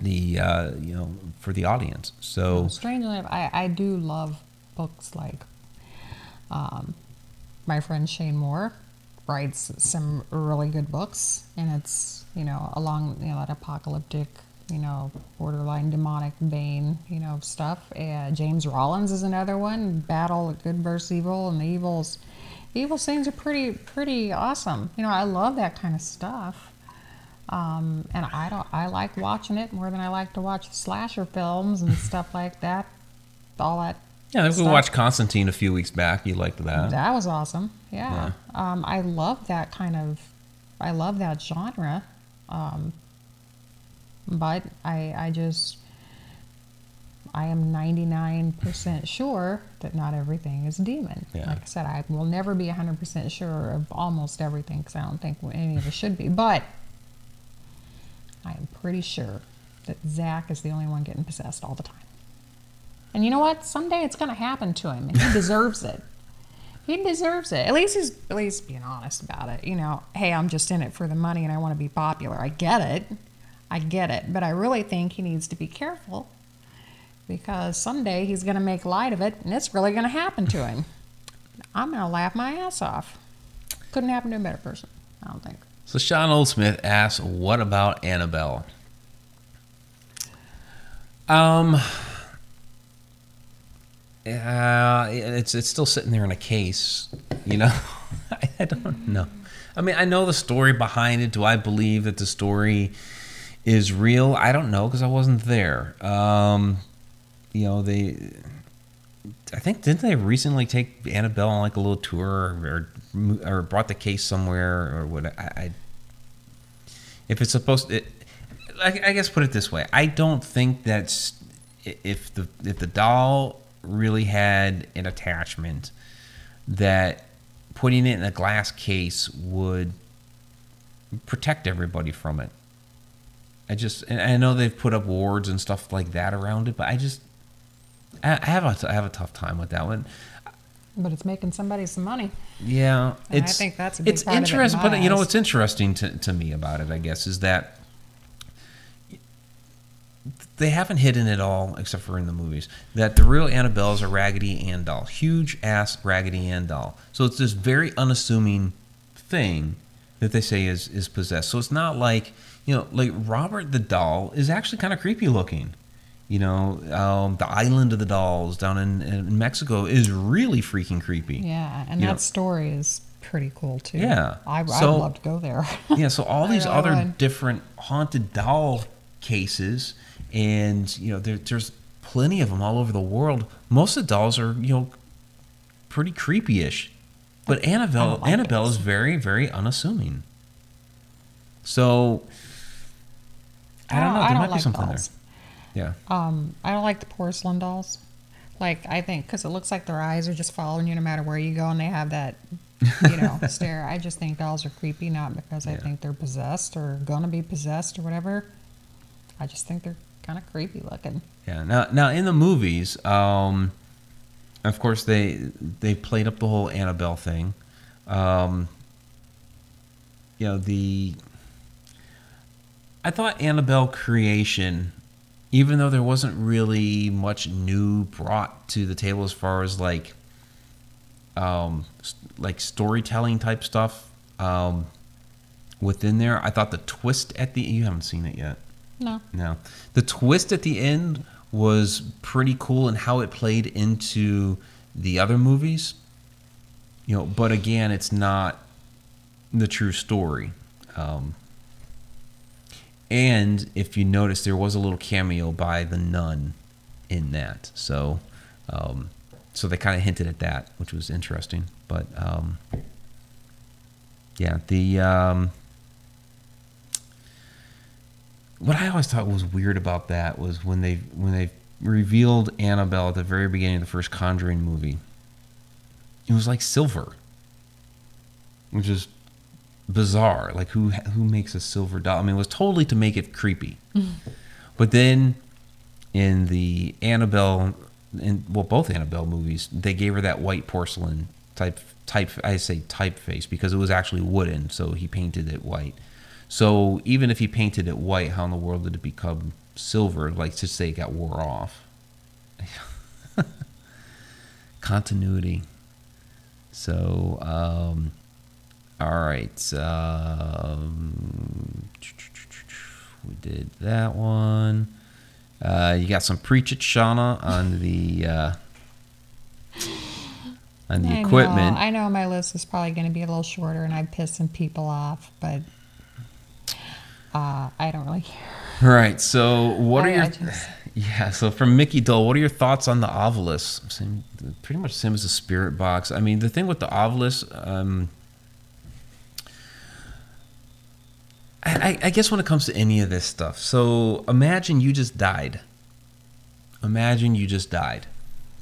the, uh, you know, for the audience. So well, strangely enough, I, I do love books like um, my friend Shane Moore writes some really good books, and it's, you know, along, you know, that apocalyptic, you know, borderline demonic vein, you know, stuff. Uh, James Rollins is another one, Battle of Good versus Evil, and the evils, the evil scenes are pretty, pretty awesome. You know, I love that kind of stuff. Um, and I don't, I like watching it more than I like to watch slasher films and stuff like that. all that. Yeah, we stuff. watched Constantine a few weeks back. You liked that. That was awesome. Yeah. yeah. Um, I love that kind of, I love that genre. Um, but I, I just, I am ninety-nine percent sure that not everything is a demon. Yeah. Like I said, I will never be one hundred percent sure of almost everything because I don't think any of it should be. But I am pretty sure that Zach is the only one getting possessed all the time. And you know what? Someday it's going to happen to him, and he deserves it. He deserves it. At least he's at least being honest about it. You know, hey, I'm just in it for the money, and I want to be popular. I get it. I get it. But I really think he needs to be careful because someday he's going to make light of it, and it's really going to happen to him. I'm going to laugh my ass off. Couldn't happen to a better person, I don't think. So Sean Oldsmith asks, what about Annabelle? Um... Uh, it's it's still sitting there in a case, you know. I, I don't know. I mean, I know the story behind it. Do I believe that the story is real? I don't know because I wasn't there. Um, you know, they. I think didn't they recently take Annabelle on like a little tour or or brought the case somewhere or what? I, I if it's supposed to, it, I, I guess put it this way. I don't think that's if the if the doll. really had an attachment that putting it in a glass case would protect everybody from it. I just, and I know they've put up wards and stuff like that around it, but I just, I have a, I have a tough time with that one. But it's making somebody some money. Yeah, and it's, I think that's a big it's part interesting. Of it but eyes. You know, what's interesting to to me about it, I guess, is that they haven't hidden it all, except for in the movies, that the real Annabelle is a Raggedy Ann doll. Huge-ass Raggedy Ann doll. So it's this very unassuming thing that they say is, is possessed. So it's not like, you know, like Robert the doll is actually kind of creepy looking. You know, um, the Island of the Dolls down in, in Mexico is really freaking creepy. Yeah, and you that know? story is pretty cool, too. Yeah. I, so, I'd love to go there. Yeah, so all these other would. different haunted doll cases... And, you know, there, there's plenty of them all over the world. Most of the dolls are, you know, pretty creepy-ish. But Annabelle, like Annabelle it. is very, very unassuming. So, I don't know. There don't might like be something dolls. there. Yeah. Um, I don't like the porcelain dolls. Like, I think, because it looks like their eyes are just following you no matter where you go. And they have that, you know, stare. I just think dolls are creepy, not because yeah. I think they're possessed or going to be possessed or whatever. I just think they're... kind of creepy looking. Yeah. Now, now in the movies, um, of course they they played up the whole Annabelle thing. Um, you know the. I thought Annabelle creation, even though there wasn't really much new brought to the table as far as like, um, like storytelling type stuff, um, within there. I thought the twist at the you haven't seen it yet. No. No. The twist at the end was pretty cool in how it played into the other movies. You know, but again, it's not the true story. Um, and if you notice, there was a little cameo by the nun in that. So, um, so they kind of hinted at that, which was interesting. But um, yeah, the. Um, What I always thought was weird about that was when they when they revealed Annabelle at the very beginning of the first Conjuring movie. It was like silver, which is bizarre. Like who who makes a silver doll? I mean, it was totally to make it creepy. Mm-hmm. But then in the Annabelle, in well, both Annabelle movies, they gave her that white porcelain type type. I say typeface because it was actually wooden, so he painted it white. So even if he painted it white, how in the world did it become silver? Like, just say it got wore off. Continuity. So, um, all right. Um, we did that one. Uh, you got some Preach It, Shauna, on the... Uh, on the I equipment. Know. I know my list is probably going to be a little shorter, and I piss some people off, but... Uh, I don't really care. All right. So what Hi, are your th- yeah? So from Mickey Dole, what are your thoughts on the Ovilus? Pretty much same as a spirit box. I mean, the thing with the Ovilus, um, I, I guess when it comes to any of this stuff. So imagine you just died. Imagine you just died,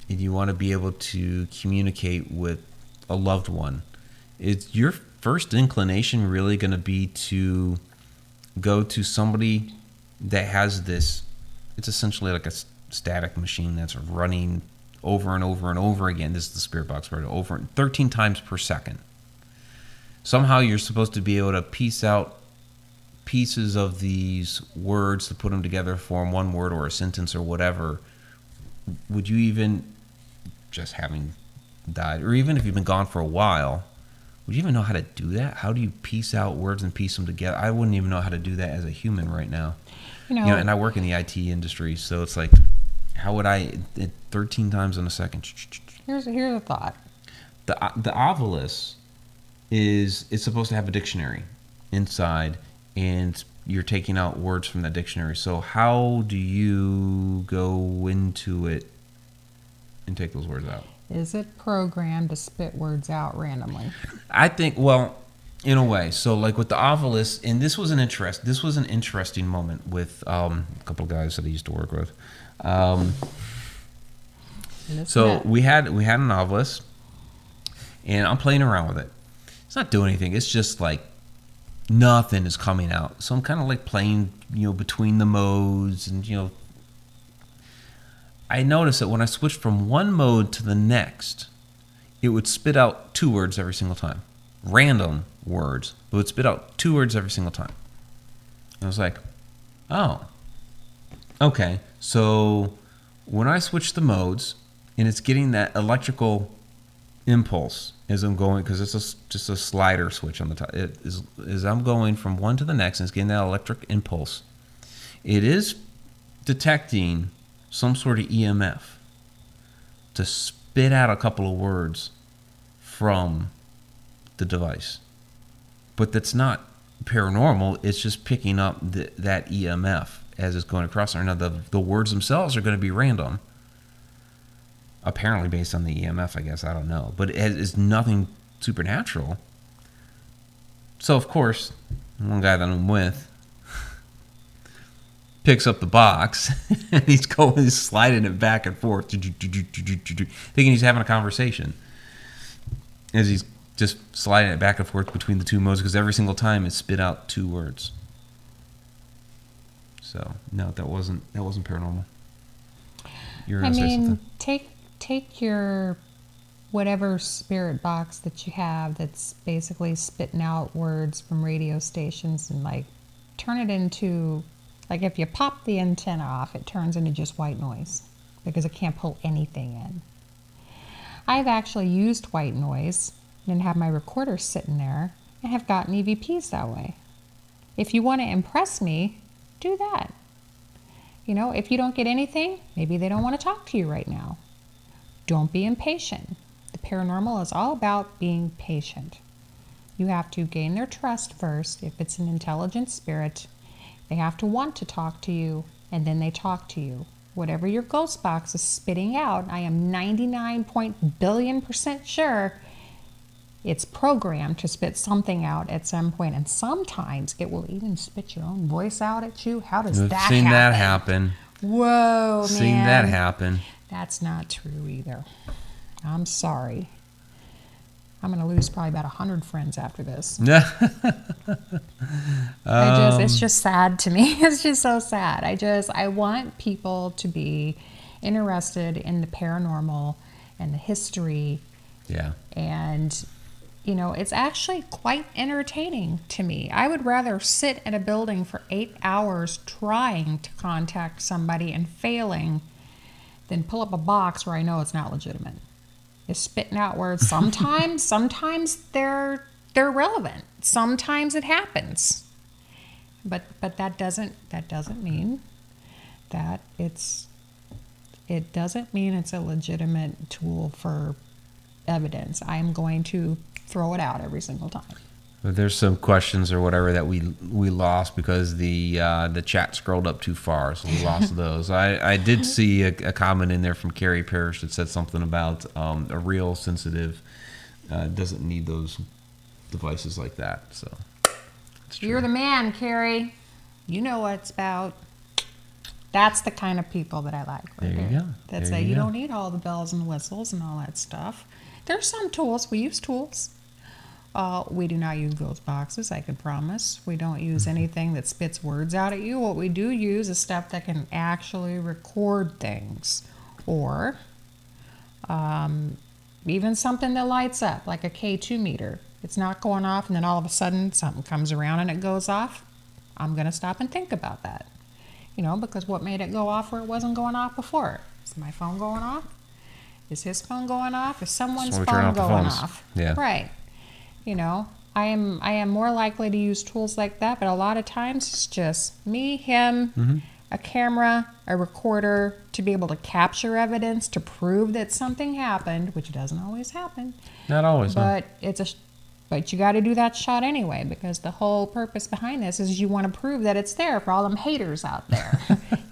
and you want to be able to communicate with a loved one. Is your first inclination really going to be to go to somebody that has this? It's essentially like a static machine that's running over and over and over again. This is the spirit box, right? Over thirteen times per second. Somehow you're supposed to be able to piece out pieces of these words to put them together, form one word or a sentence or whatever. Would you even, just having died, or even if you've been gone for a while, would you even know how to do that? How do you piece out words and piece them together? I wouldn't even know how to do that as a human right now. You know, you know and I work in the I T industry, so it's like, how would I, thirteen times in a second. Here's, here's a thought. The, the Ovilus is, it's supposed to have a dictionary inside, and you're taking out words from the dictionary. So how do you go into it and take those words out? Is it programmed to spit words out randomly? I think, well, in a way. So like with the Ovilus, and this was an interest. This was an interesting moment with um, a couple of guys that I used to work with. Um, so that. we had we had an Ovilus, and I'm playing around with it. It's not doing anything. It's just like, nothing is coming out. So I'm kind of like playing, you know, between the modes, and, you know, I noticed that when I switched from one mode to the next, it would spit out two words every single time. Random words. It would spit out two words every single time. And I was like, oh, okay. So when I switch the modes, and it's getting that electrical impulse as I'm going, because it's a, just a slider switch on the top. It is, as I'm going from one to the next, and it's getting that electric impulse, it is detecting some sort of E M F to spit out a couple of words from the device. But that's not paranormal. It's just picking up the, that E M F as it's going across there. Now, the, the words themselves are going to be random. Apparently based on the E M F, I guess. I don't know. But it has, it's nothing supernatural. So, of course, one guy that I'm with picks up the box, and he's going, he's sliding it back and forth, thinking he's having a conversation as he's just sliding it back and forth between the two modes, because every single time it spit out two words. So, no, that wasn't that wasn't paranormal. You're gonna I mean, say something. take... Take your whatever spirit box that you have that's basically spitting out words from radio stations, and like turn it into, like if you pop the antenna off, it turns into just white noise because it can't pull anything in. I've actually used white noise and have my recorder sitting there and have gotten E V Ps that way. If you want to impress me, do that. You know, if you don't get anything, maybe they don't want to talk to you right now. Don't be impatient. The paranormal is all about being patient. You have to gain their trust first. If it's an intelligent spirit, they have to want to talk to you, and then they talk to you. Whatever your ghost box is spitting out, I am ninety-nine point billion percent sure it's programmed to spit something out at some point. And sometimes it will even spit your own voice out at you. How does I've that seen happen? Seen that happen. Whoa, man. Seen that happen. That's not true either. I'm sorry. I'm going to lose probably about one hundred friends after this. I just, it's just sad to me. It's just so sad. I just, I want people to be interested in the paranormal and the history. Yeah. And, you know, it's actually quite entertaining to me. I would rather sit in a building for eight hours trying to contact somebody and failing then pull up a box where I know it's not legitimate. It's spitting out words. Sometimes, sometimes they're they're relevant. Sometimes it happens. But but that doesn't that doesn't mean that it's it doesn't mean it's a legitimate tool for evidence. I am going to throw it out every single time. There's some questions or whatever that we we lost because the uh, the chat scrolled up too far, so we lost those. I, I did see a, a comment in there from Carrie Parrish that said something about um, a real sensitive uh, doesn't need those devices like that. So you're the man, Carrie. You know what it's about. That's the kind of people that I like. Right there you there. go. That's there a, you, you go. don't need all the bells and whistles and all that stuff. There's some tools. We use tools. Uh, we do not use ghost boxes, I can promise. We don't use anything that spits words out at you. What we do use is stuff that can actually record things, or um, even something that lights up, like a K two meter. It's not going off, and then all of a sudden something comes around and it goes off. I'm going to stop and think about that, you know, because what made it go off where it wasn't going off before? Is my phone going off? Is his phone going off? Is someone's so phone off going off? Yeah. Right. You know, I am I am more likely to use tools like that, but a lot of times it's just me, him, mm-hmm. a camera, a recorder, to be able to capture evidence, to prove that something happened, which doesn't always happen. Not always. But no. it's a, but you got to do that shot anyway, because the whole purpose behind this is you want to prove that it's there for all them haters out there.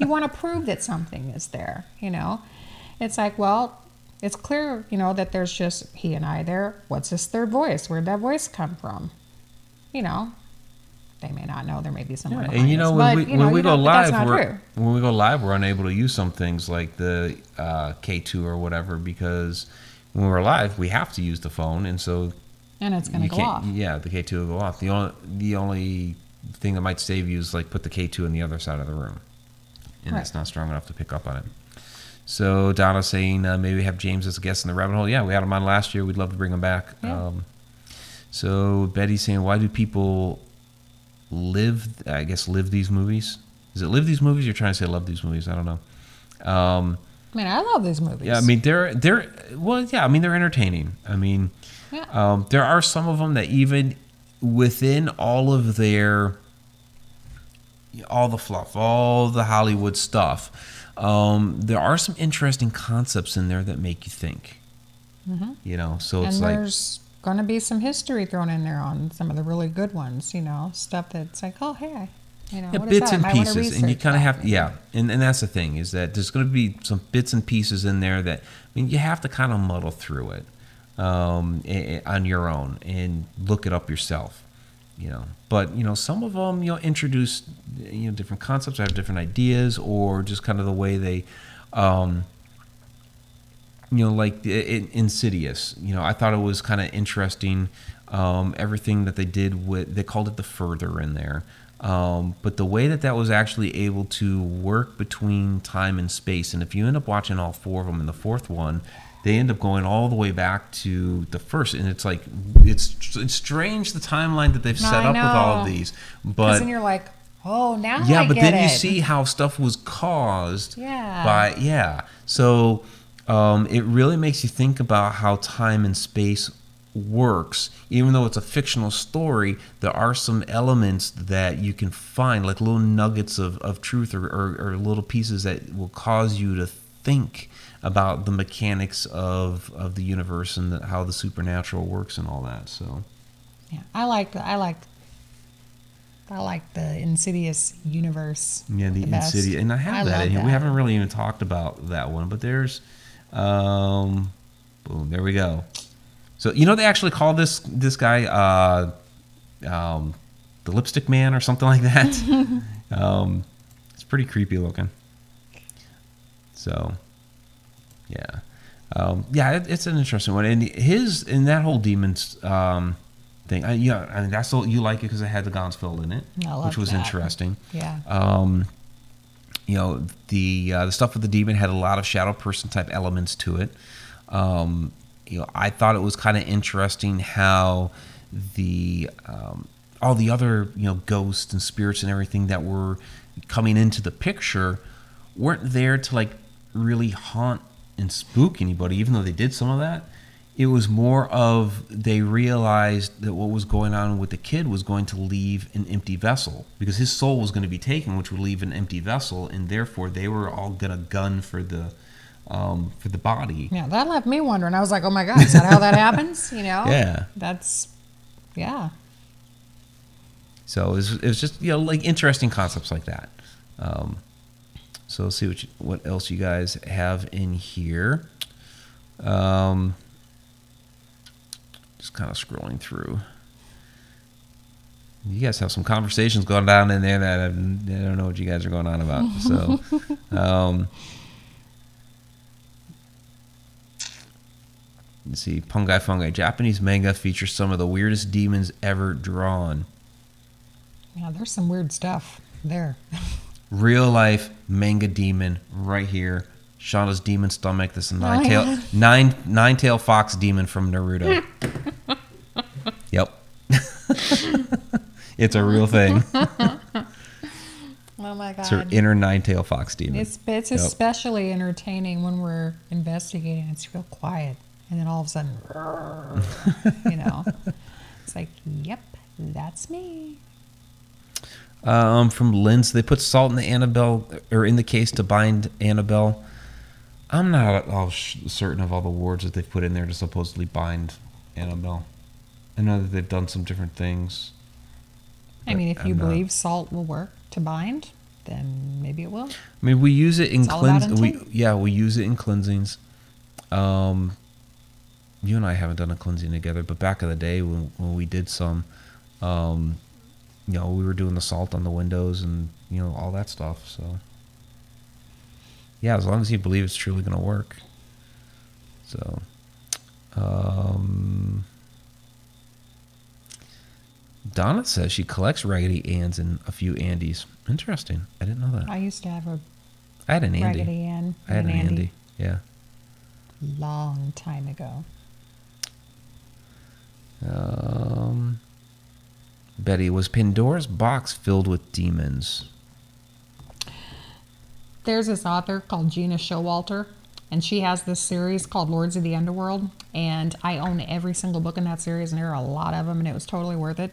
You want to prove that something is there, you know. It's like, well... It's clear, you know, that there's just he and I there. What's this third voice? Where'd that voice come from? You know, they may not know. There may be someone. Yeah, and you know, when but, we, you know, when we go live, we're, when we go live, we're unable to use some things like the uh, K two or whatever, because when we're live, we have to use the phone, and so and it's going to go off. Yeah, the K two will go off. The only the only thing that might save you is like put the K two on the other side of the room, and it's not strong enough to pick up on it. So Donna's saying uh, maybe we have James as a guest in the rabbit hole. Yeah, we had him on last year. We'd love to bring him back. Yeah. Um, so Betty's saying, why do people live, I guess, live these movies? Is it live these movies? You're trying to say love these movies. I don't know. Um, I mean, I love these movies. Yeah, I mean, they're, they're well, yeah, I mean, they're entertaining. I mean, yeah. um, there are some of them that even within all of their, all the fluff, all the Hollywood stuff, Um, there are some interesting concepts in there that make you think, mm-hmm. you know, so it's and like... there's going to be some history thrown in there on some of the really good ones, you know, stuff that's like, oh, hey, you know, yeah, what bits is that? and pieces, and you kind of have to, yeah, and, and that's the thing, is that there's going to be some bits and pieces in there that, I mean, you have to kind of muddle through it um, on your own and look it up yourself, you know. But, you know, some of them, you know, introduce, you know, different concepts or have different ideas, or just kind of the way they, um, you know, like it, Insidious. You know, I thought it was kind of interesting, um, everything that they did with, they called it the Further in there. Um, but the way that that was actually able to work between time and space. And if you end up watching all four of them in the fourth one, they end up going all the way back to the first, and it's like it's it's strange the timeline that they've set up with all of these. But then you're like, oh, now yeah, I but get then it. you see how stuff was caused. Yeah. By yeah, so um, it really makes you think about how time and space works. Even though it's a fictional story, there are some elements that you can find, like little nuggets of of truth, or or, or little pieces that will cause you to think about the mechanics of, of the universe and the, how the supernatural works and all that. So, yeah, I like I like I like the Insidious universe. Yeah, the, the Insidious, and I have I that in here. That. We haven't really even talked about that one, but there's, um, boom, there we go. So you know they actually call this this guy uh, um, the Lipstick Man or something like that. um, it's pretty creepy looking. So. Yeah, um, yeah, it, it's an interesting one, and his in that whole demons um, thing. I, yeah, I mean that's all you like it because it had the Gonsfield in it, I love which was that. interesting. Yeah, um, you know the uh, the stuff with the demon had a lot of shadow person type elements to it. Um, you know, I thought it was kind of interesting how the um, all the other you know ghosts and spirits and everything that were coming into the picture weren't there to like really haunt and spook anybody, even though they did some of that. It was more of they realized that what was going on with the kid was going to leave an empty vessel, because his soul was going to be taken, which would leave an empty vessel, and therefore they were all going to gun for the um, for the body. Yeah, that left me wondering. I was like, oh my God, is that how that happens? You know? Yeah. That's, yeah. So it was, it was just, you know, like interesting concepts like that. Um, so let's see what you, what else you guys have in here. Um, just kind of scrolling through. You guys have some conversations going down in there that I don't know what you guys are going on about. So, um, let's see. Pungai Fungi. Japanese manga features some of the weirdest demons ever drawn. Yeah, there's some weird stuff there. Real life manga demon right here. Shauna's demon stomach. This nine tail, oh, yeah. nine nine tail fox demon from Naruto. Yep. It's a real thing. Oh my god! It's her inner nine-tailed fox demon. It's, it's yep. especially entertaining when we're investigating. It's real quiet, and then all of a sudden, you know, it's like, "Yep, that's me." Um, from Linz, they put salt in the Annabelle or in the case to bind Annabelle. I'm not at all certain of all the words that they've put in there to supposedly bind Annabelle. I know that they've done some different things. I mean, if you believe salt will work to bind, then maybe it will. I mean, we use it in cleansing. Yeah, we use it in cleansings. Um, you and I haven't done a cleansing together, but back in the day when, when we did some, um, you know, we were doing the salt on the windows and, you know, all that stuff. So, yeah, as long as you believe it's truly going to work. So, um... Donna says she collects Raggedy Ann's and a few Andes. Interesting. I didn't know that. I used to have a I had an Andy. Raggedy Ann. I had an, an Andy. Andy. Yeah. Long time ago. Um, Betty, was Pandora's box filled with demons? There's this author called Gina Showalter, and she has this series called Lords of the Underworld, and I own every single book in that series, and there are a lot of them, and it was totally worth it.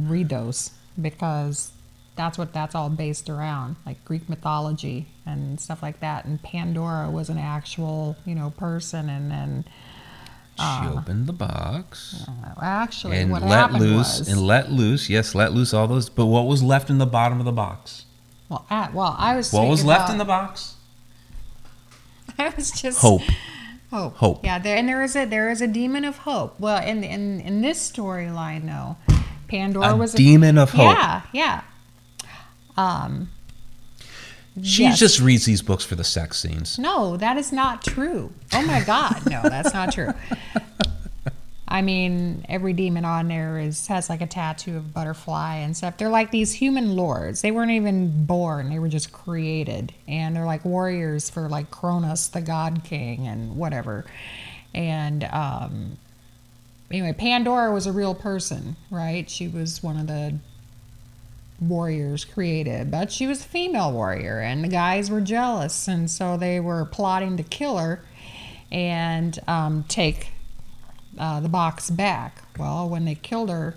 Read those, because that's what that's all based around, like Greek mythology and stuff like that. And Pandora was an actual, you know, person, and then uh, she opened the box. Uh, actually, and what let happened loose, was and let loose. Yes, let loose all those. But what was left in the bottom of the box? Well, at, well, I was. What was left about, in the box? I was just hope. Hope. Hope. Yeah, there, and there is a there is a demon of hope. Well, in in in this storyline, though, Pandora a was a demon of hope. Yeah, yeah. Um, she yes. just reads these books for the sex scenes. No, that is not true. Oh my God, no, that's not true. I mean, every demon on there is has like a tattoo of a butterfly and stuff. They're like these human lords. They weren't even born. They were just created. And they're like warriors for like Cronus, the God King, and whatever. And um, anyway, Pandora was a real person, right? She was one of the warriors created, but she was a female warrior, and the guys were jealous. And so they were plotting to kill her and um, take... Uh, the box back. Well, when they killed her,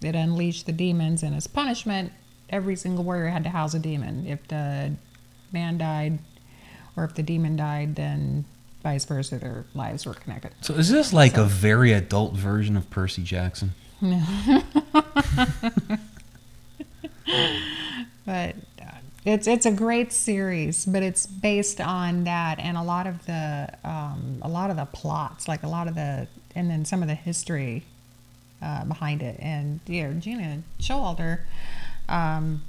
it unleashed the demons, and as punishment, every single warrior had to house a demon. If the man died, or if the demon died, then vice versa, their lives were connected. So is this like so. a very adult version of Percy Jackson? No. But uh, it's it's a great series, but it's based on that, and a lot of the um, a lot of the plots, like a lot of the and then some of the history uh, behind it. And yeah, Gina Showalter, um,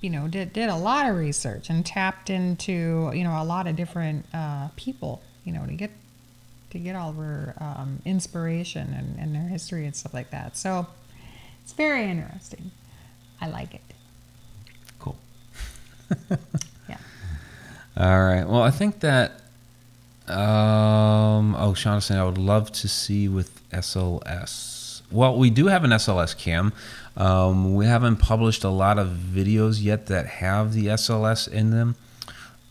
you know, did, did a lot of research and tapped into, you know, a lot of different uh, people, you know, to get to get all of her um, inspiration and, and their history and stuff like that. So it's very interesting. I like it. Cool. Yeah. All right. Well, I think that Um, oh, Shauna saying I would love to see with S L S. Well, we do have an S L S cam. Um, we haven't published a lot of videos yet that have the S L S in them,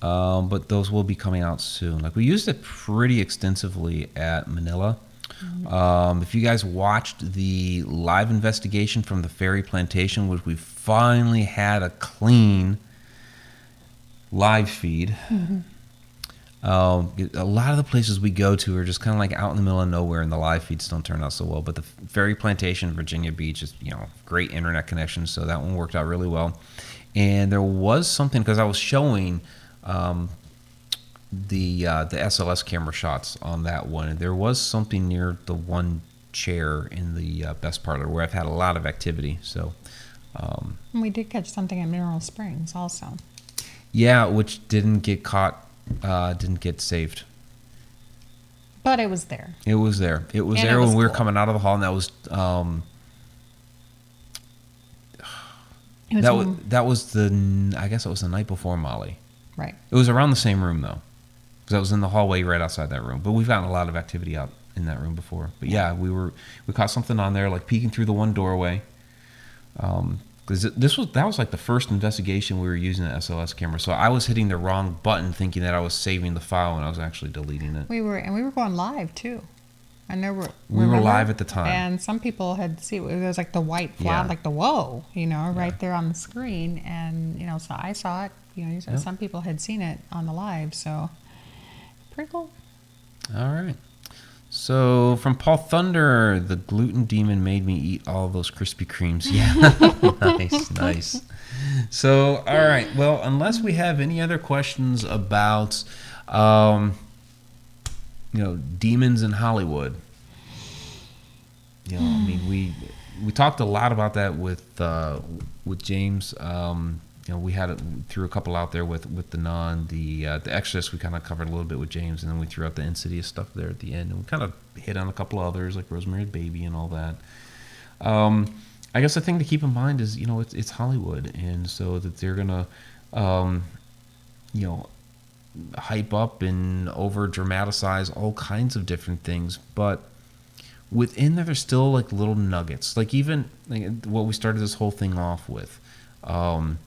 um, but those will be coming out soon. Like, we used it pretty extensively at Manila. Mm-hmm. Um, if you guys watched the live investigation from the Ferry Plantation, which we finally had a clean live feed. Mm-hmm. Uh, a lot of the places we go to are just kind of like out in the middle of nowhere, and the live feeds don't turn out so well. But the Ferry Plantation, Virginia Beach, is, you know, great internet connection, so that one worked out really well. And there was something, because I was showing um, the uh, the S L S camera shots on that one, and there was something near the one chair in the uh, best parlor where I've had a lot of activity. So um, we did catch something in Mineral Springs also. Yeah, which didn't get caught. Uh, didn't get saved, but it was there. It was there. It was and there it was when cool. we were coming out of the hall, and that was um, was that was that was the I guess it was the night before Molly. Right. It was around the same room though, because I was in the hallway right outside that room. But we've gotten a lot of activity out in that room before. But yeah, we were we caught something on there, like peeking through the one doorway. Um. This was that was like the first investigation we were using the S L S camera, so I was hitting the wrong button, thinking that I was saving the file, and I was actually deleting it. We were and we were going live too. I know we we were live at the time, and some people had see there was like the white flag, yeah. like the whoa, you know, yeah. right there on the screen, and you know, so I saw it. You know, yeah. some people had seen it on the live, so pretty cool. All right. So, from Paul Thunder, the gluten demon made me eat all those Krispy Kremes. Yeah, nice, nice. So, all right. Well, unless we have any other questions about, um, you know, demons in Hollywood. You know, I mean, we we talked a lot about that with uh, with James. Um, you know, we had threw a couple out there with with the Nun, the uh, the Exorcist. We kind of covered a little bit with James, and then we threw out the Insidious stuff there at the end, and we kind of hit on a couple of others like Rosemary's Baby and all that. Um, I guess the thing to keep in mind is, you know, it's it's Hollywood, and so that they're gonna, um, you know, hype up and over dramatize all kinds of different things, but within there, there's still like little nuggets, like even like what we started this whole thing off with. Um,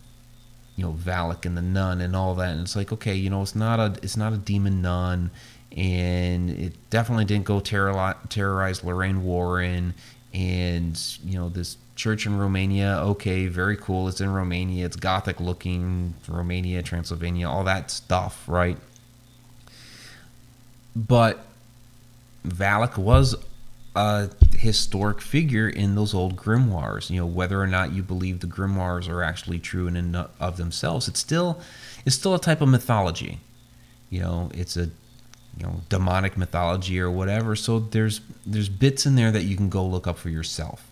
you know, Valak and the Nun and all that, and it's like, okay, you know, it's not a it's not a demon nun, and it definitely didn't go terror terrorize Lorraine Warren, and you know, this church in Romania. Okay, very cool. It's in Romania. It's Gothic looking, Romania, Transylvania, all that stuff, right? But Valak was a historic figure in those old grimoires. You know, whether or not you believe the grimoires are actually true in and of themselves, it's still it's still a type of mythology. You know, it's a you know demonic mythology or whatever. So there's there's bits in there that you can go look up for yourself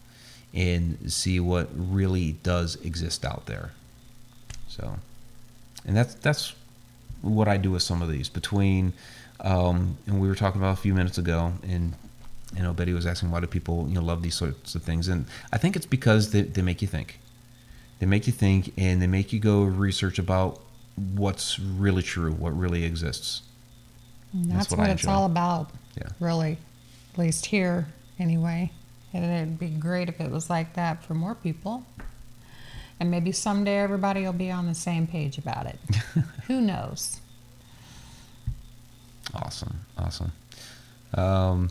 and see what really does exist out there. So, and that's that's what I do with some of these. Between um, and we were talking about a few minutes ago, and you know, Betty was asking, why do people, you know, love these sorts of things? And I think it's because they, they make you think. They make you think, and they make you go research about what's really true, what really exists. And that's, that's what, what it's all about, yeah. really, at least here anyway. And it would be great if it was like that for more people. And maybe someday everybody will be on the same page about it. Who knows? Awesome, awesome. Um...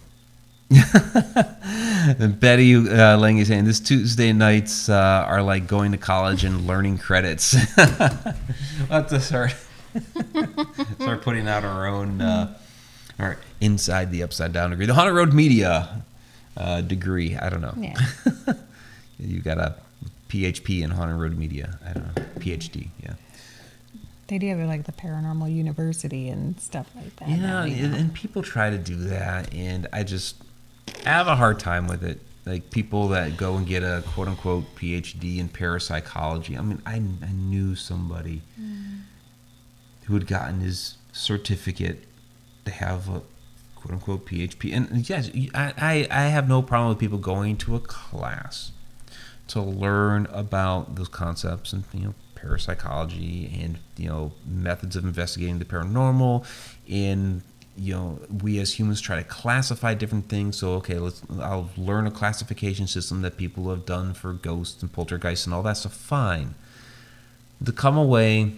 And Betty uh, Lang is saying, this Tuesday nights uh, are like going to college and learning credits. Let's start start putting out our own, uh, our inside the upside down degree, the Haunted Road Media uh, degree. I don't know. Yeah. You got a P H P in Haunted Road Media. I don't know. P H D. Yeah. They do have like the paranormal university and stuff like that. Yeah, you know, and people try to do that, and I just. I have a hard time with it. Like people that go and get a quote unquote P H D in parapsychology. I mean, I, I knew somebody mm. who had gotten his certificate to have a quote unquote P H D. And yes, I, I, I have no problem with people going to a class to learn about those concepts and, you know, parapsychology and, you know, methods of investigating the paranormal in. You know, we as humans try to classify different things. So, okay, let's. I'll learn a classification system that people have done for ghosts and poltergeists and all that stuff. So fine. To come away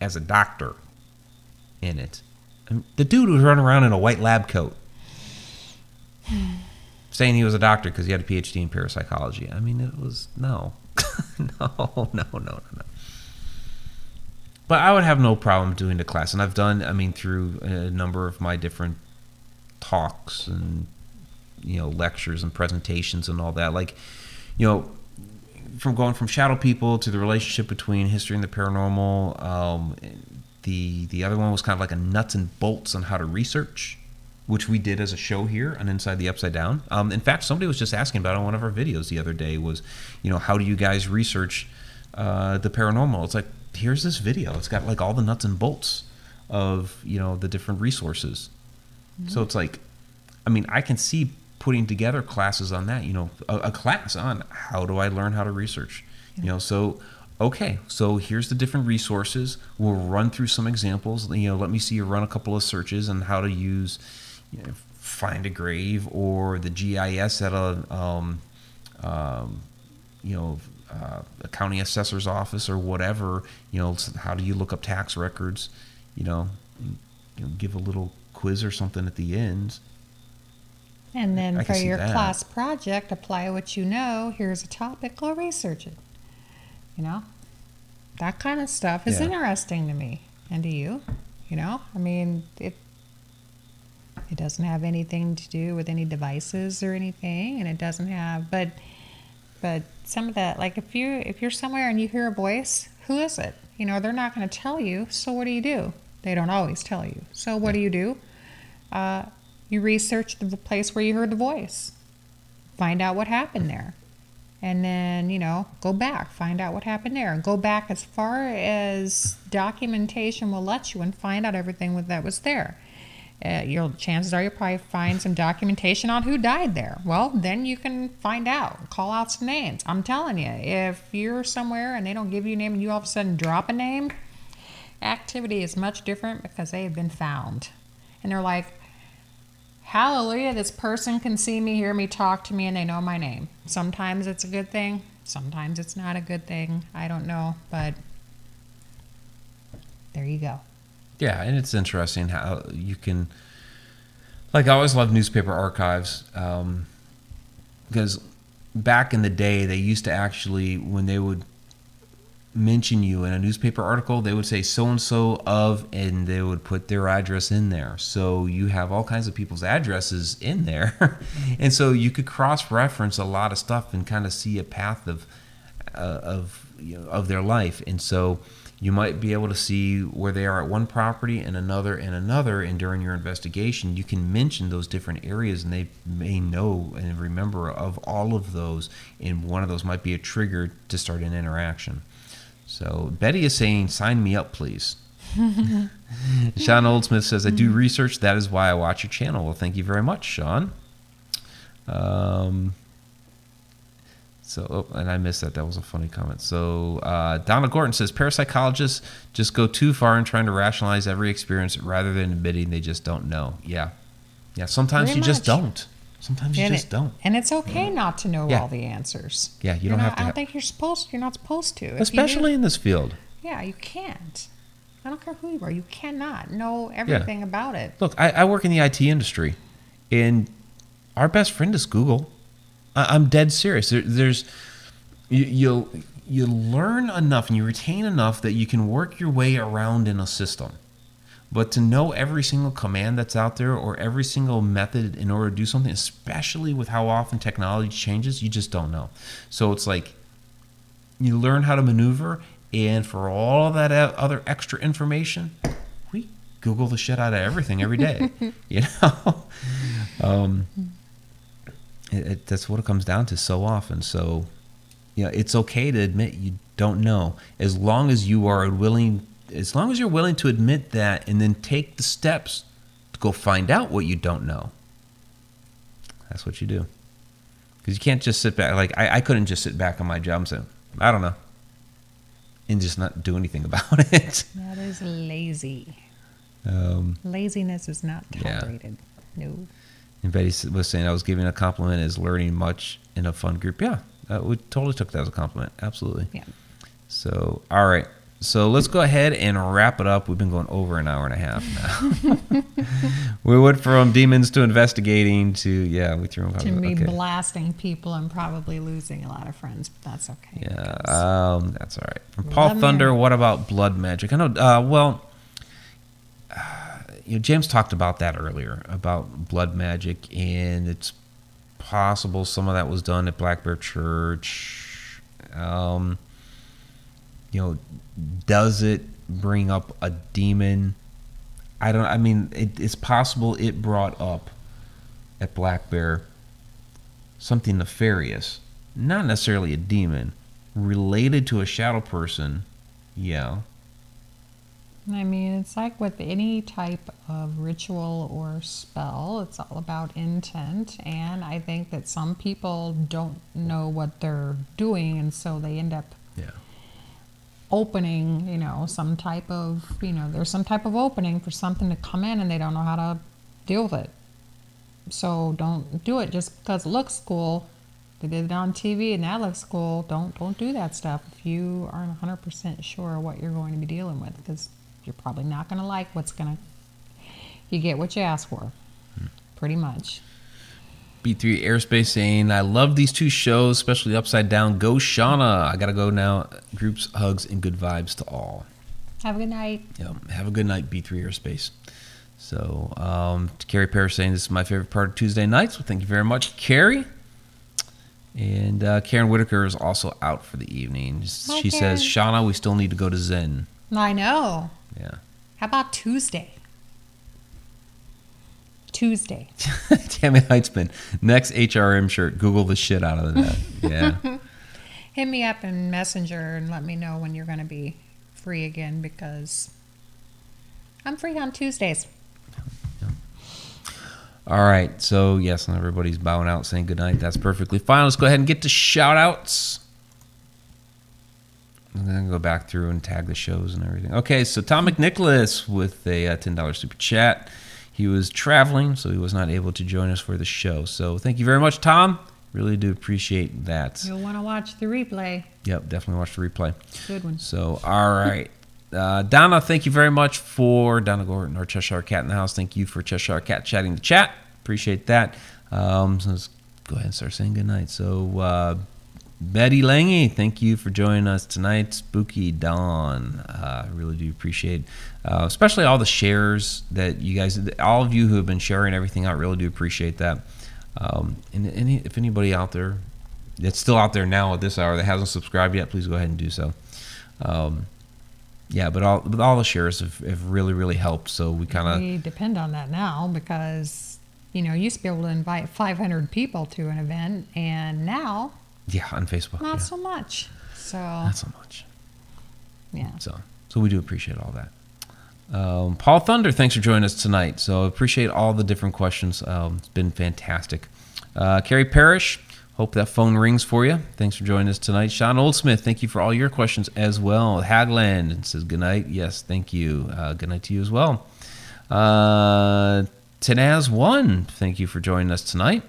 as a doctor in it, and the dude was running around in a white lab coat, saying he was a doctor because he had a P H D in parapsychology. I mean, it was no, no, no, no, no, no. But I would have no problem doing the class. And I've done, I mean, through a number of my different talks and, you know, lectures and presentations and all that. Like, you know, from going from shadow people to the relationship between history and the paranormal. Um, the the other one was kind of like a nuts and bolts on how to research, which we did as a show here on Inside the Upside Down. Um, in fact, somebody was just asking about it on one of our videos the other day was, you know, how do you guys research uh, the paranormal? It's like, here's this video. It's got like all the nuts and bolts of, you know, the different resources. Mm-hmm. So it's like, I mean, I can see putting together classes on that, you know, a, a class on how do I learn how to research, yeah. you know, so, okay, so here's the different resources. We'll run through some examples. You know, let me see you run a couple of searches on how to use, you know, Find a Grave or the G I S at a, um, um, you know, uh, a county assessor's office or whatever, you know, how do you look up tax records, you know, you know, give a little quiz or something at the end. And then I for your that. class project, apply what you know. Here's a topic, go research it. You know, that kind of stuff is yeah. interesting to me and to you, you know, I mean, it, it doesn't have anything to do with any devices or anything, and it doesn't have, but, but some of that, like if you, if you're somewhere and you hear a voice, who is it? You know, they're not going to tell you. So what do you do? They don't always tell you. So what do you do? Uh, you research the place where you heard the voice, find out what happened there. And then, you know, go back, find out what happened there, and go back as far as documentation will let you and find out everything that was there. Uh, your chances are you'll probably find some documentation on who died there. Well, then you can find out, call out some names. I'm telling you, if you're somewhere and they don't give you a name and you all of a sudden drop a name, activity is much different because they have been found. And they're like, hallelujah, this person can see me, hear me, talk to me, and they know my name. Sometimes it's a good thing. Sometimes it's not a good thing. I don't know, but there you go. Yeah, and it's interesting how you can, like I always love newspaper archives, um, because back in the day they used to actually, when they would mention you in a newspaper article, they would say so-and-so of, and they would put their address in there. So you have all kinds of people's addresses in there. And so you could cross-reference a lot of stuff and kind of see a path of, uh, of, you know, of their life. And so you might be able to see where they are at one property and another and another, and during your investigation you can mention those different areas and they may know and remember of all of those, and one of those might be a trigger to start an interaction. So Betty is saying, sign me up, please. Sean Oldsmith says, I do research. That is why I watch your channel. Well, thank you very much, Sean. Um, so, oh, and I missed that. That was a funny comment. So uh, Donald Gordon says, parapsychologists just go too far in trying to rationalize every experience rather than admitting they just don't know. Yeah. Yeah, sometimes very you much. just don't. Sometimes you and just it, don't. And it's okay yeah. not to know yeah. all the answers. Yeah, you you're don't not, have to. I don't ha think you're supposed to. You're not supposed to. Especially in this field. Yeah, you can't. I don't care who you are. You cannot know everything yeah. about it. Look, I, I work in the I T industry, and our best friend is Google. I, I'm dead serious. There, there's, you, you'll, you learn enough and you retain enough that you can work your way around in a system. But to know every single command that's out there or every single method in order to do something, especially with how often technology changes, you just don't know. So it's like you learn how to maneuver, and for all that other extra information, we Google the shit out of everything every day. You know? Um, it, it, that's what it comes down to so often. So, you know, it's okay to admit you don't know, as long as you are willing as long as you're willing to admit that and then take the steps to go find out what you don't know. That's what you do. Because you can't just sit back. Like, I, I couldn't just sit back on my job and say, I don't know, and just not do anything about it. That is lazy. Um, Laziness is not tolerated. Yeah. No. And Betty was saying, I was giving a compliment as learning much in a fun group. Yeah, uh, we totally took that as a compliment. Absolutely. Yeah. So, all right. So let's go ahead and wrap it up. We've been going over an hour and a half now. We went from demons to investigating to, yeah, we threw them probably, to me okay. blasting people and probably losing a lot of friends, but that's okay. Yeah, um, that's all right. From Paul Blood Thunder, Mary. What about blood magic? I know, uh, well, uh, you know, James talked about that earlier, about blood magic, and it's possible some of that was done at Black Bear Church. Um, you know, does it bring up a demon? I don't, I mean, it, it's possible it brought up at Black Bear something nefarious, not necessarily a demon, related to a shadow person, yeah. I mean, it's like with any type of ritual or spell, it's all about intent, and I think that some people don't know what they're doing, and so they end up yeah. opening, you know, some type of, you know, there's some type of opening for something to come in, and they don't know how to deal with it. So don't do it just because it looks cool. They did it on T V and that looks cool. Don't, don't do that stuff if you aren't one hundred percent sure what you're going to be dealing with, because you're probably not going to like what's going to, you get what you ask for, hmm. pretty much. B three Airspace saying, I love these two shows, especially Upside Down. Go Shauna. I got to go now. Groups, hugs, and good vibes to all. Have a good night. Yeah, have a good night, B three Airspace. So, um, Carrie Parrish saying, this is my favorite part of Tuesday nights. Well, thank you very much, Carrie. And uh, Karen Whitaker is also out for the evening. Hi, she Karen. Says, Shauna, we still need to go to Zen. I know. Yeah. How about Tuesday? Tuesday. Tammy Heitzman, next H R M shirt. Google the shit out of that. Yeah. Hit me up in Messenger and let me know when you're going to be free again, because I'm free on Tuesdays. Yeah. All right. So, yes, and everybody's bowing out saying goodnight. That's perfectly fine. Let's go ahead and get to shout outs. And then go back through and tag the shows and everything. Okay, so Tom McNicholas with a uh, ten dollar super chat. He was traveling, so he was not able to join us for the show. So thank you very much, Tom. Really do appreciate that. You'll want to watch the replay. Yep, definitely watch the replay. Good one. So, all right. Uh, Donna, thank you very much for Donna Gordon, our Cheshire Cat in the house. Thank you for Cheshire Cat chatting the chat. Appreciate that. Um, so let's go ahead and start saying goodnight. So, uh, Betty Lange, thank you for joining us tonight. Spooky Dawn, I uh, really do appreciate uh, especially all the shares that you guys, all of you who have been sharing everything out, really do appreciate that. Um, and any, if anybody out there that's still out there now at this hour that hasn't subscribed yet, please go ahead and do so. Um, yeah, but all, but all the shares have, have really, really helped. So we kind of... We depend on that now because, you know, you used to be able to invite five hundred people to an event, and now... Yeah, on Facebook. Not yeah. so much. So not so much. Yeah. So so we do appreciate all that. Um, Paul Thunder, thanks for joining us tonight. So appreciate all the different questions. Um, it's been fantastic. Uh, Carrie Parrish, hope that phone rings for you. Thanks for joining us tonight. Sean Oldsmith, thank you for all your questions as well. Hagland and says good night. Yes, thank you. Uh, good night to you as well. Uh, Tanaz One, thank you for joining us tonight.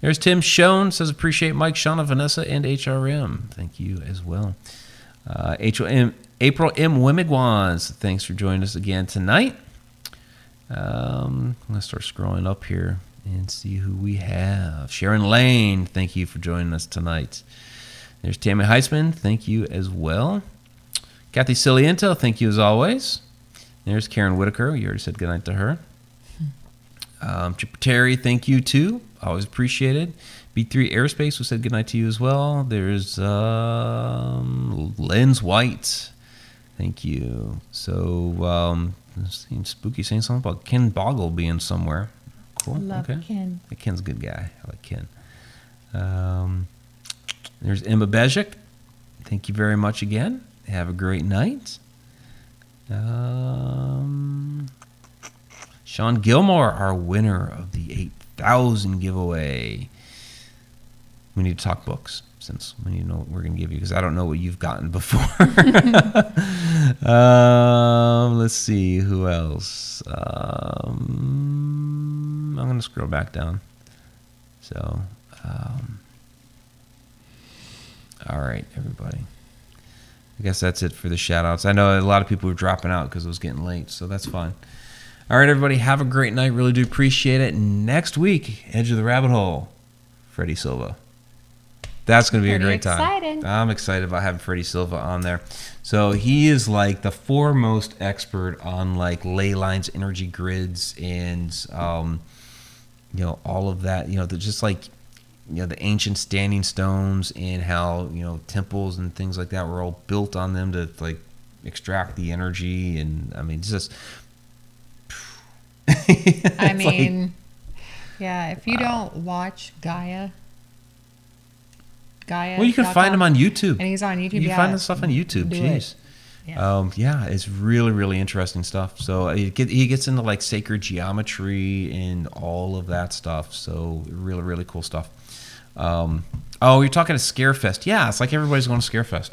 There's Tim Schoen, says appreciate Mike, Shauna, Vanessa, and H R M. Thank you as well. Uh, H O M, April M. Wimigwans, thanks for joining us again tonight. Um, I'm going to start scrolling up here and see who we have. Sharon Lane, thank you for joining us tonight. There's Tammy Heisman, thank you as well. Kathy Ciliento, thank you as always. There's Karen Whitaker, you already said goodnight to her. Um, Chipper Terry, thank you too. Always appreciated. B three Airspace, who said goodnight to you as well. There's um, Lens White. Thank you. So, um, Spooky saying something about Ken Boggle being somewhere. Cool. Love okay. Ken. Ken's a good guy. I like Ken. Um, there's Emma Bezic. Thank you very much again. Have a great night. Um, Sean Gilmore, our winner of the eight thousand giveaway. We need to talk books since we need to know what we're going to give you, because I don't know what you've gotten before. um, let's see who else. Um, I'm going to scroll back down. So, um, all right, everybody. I guess that's it for the shout-outs. I know a lot of people were dropping out because it was getting late, so that's fine. All right, everybody, have a great night. Really do appreciate it. Next week, Edge of the Rabbit Hole, Freddie Silva. That's going to be a great time. Excited. I'm excited about having Freddie Silva on there. So he is like the foremost expert on like ley lines, energy grids, and um, you know, all of that. You know, just like, you know, the ancient standing stones and how, you know, temples and things like that were all built on them to like extract the energy. And I mean, it's just. it's I mean, like, yeah. If you wow. don't watch Gaia. Gaia. Well, you can find him on YouTube. And he's on YouTube. You can yeah. find this stuff on YouTube. Do Jeez. Yeah. Um, yeah, it's really, really interesting stuff. So it get, he gets into like sacred geometry and all of that stuff. So really, really cool stuff. Um, oh, you're talking to Scarefest. Yeah, it's like everybody's going to Scarefest.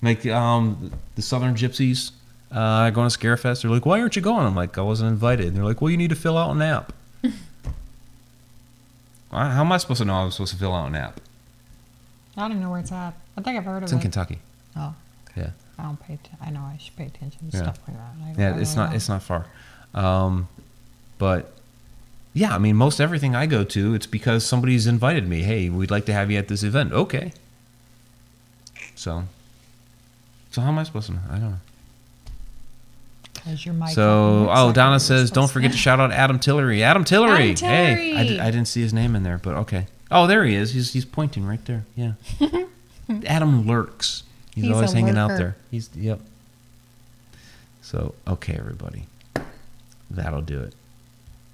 Like um, the Southern Gypsies uh, going to Scarefest. They're like, why aren't you going? I'm like, I wasn't invited. And they're like, well, you need to fill out an app. How am I supposed to know I'm supposed to fill out an app? I don't even know where it's at. I think I've heard of it. It's in Kentucky. Oh, okay. Yeah. I don't pay. T- I know I should pay attention to yeah. stuff like that. I yeah, it's not. Know. It's not far, um, but yeah, I mean, most everything I go to, it's because somebody's invited me. Hey, we'd like to have you at this event. Okay. So, so how am I supposed to know? I don't know. Because your mic. So, oh, Donna says, don't forget to shout out Adam Tillery. Adam Tillery. Adam Tillery. Hey, I, d- I didn't see his name in there, but okay. Oh, there he is. He's he's pointing right there. Yeah. Adam lurks. He's, He's always hanging out there. He's yep. So okay, everybody, that'll do it.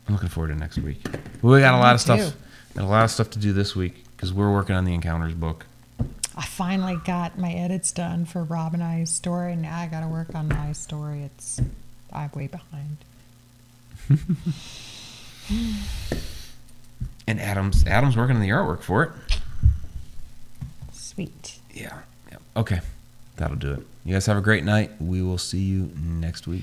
I'm looking forward to next week. We got a lot of stuff. Got a lot of stuff to do this week because we're working on the Encounters book. I finally got my edits done for Rob and I's story. And now I got to work on my story. It's I'm way behind. And Adam's Adam's working on the artwork for it. Sweet. Yeah. Okay, that'll do it. You guys have a great night. We will see you next week.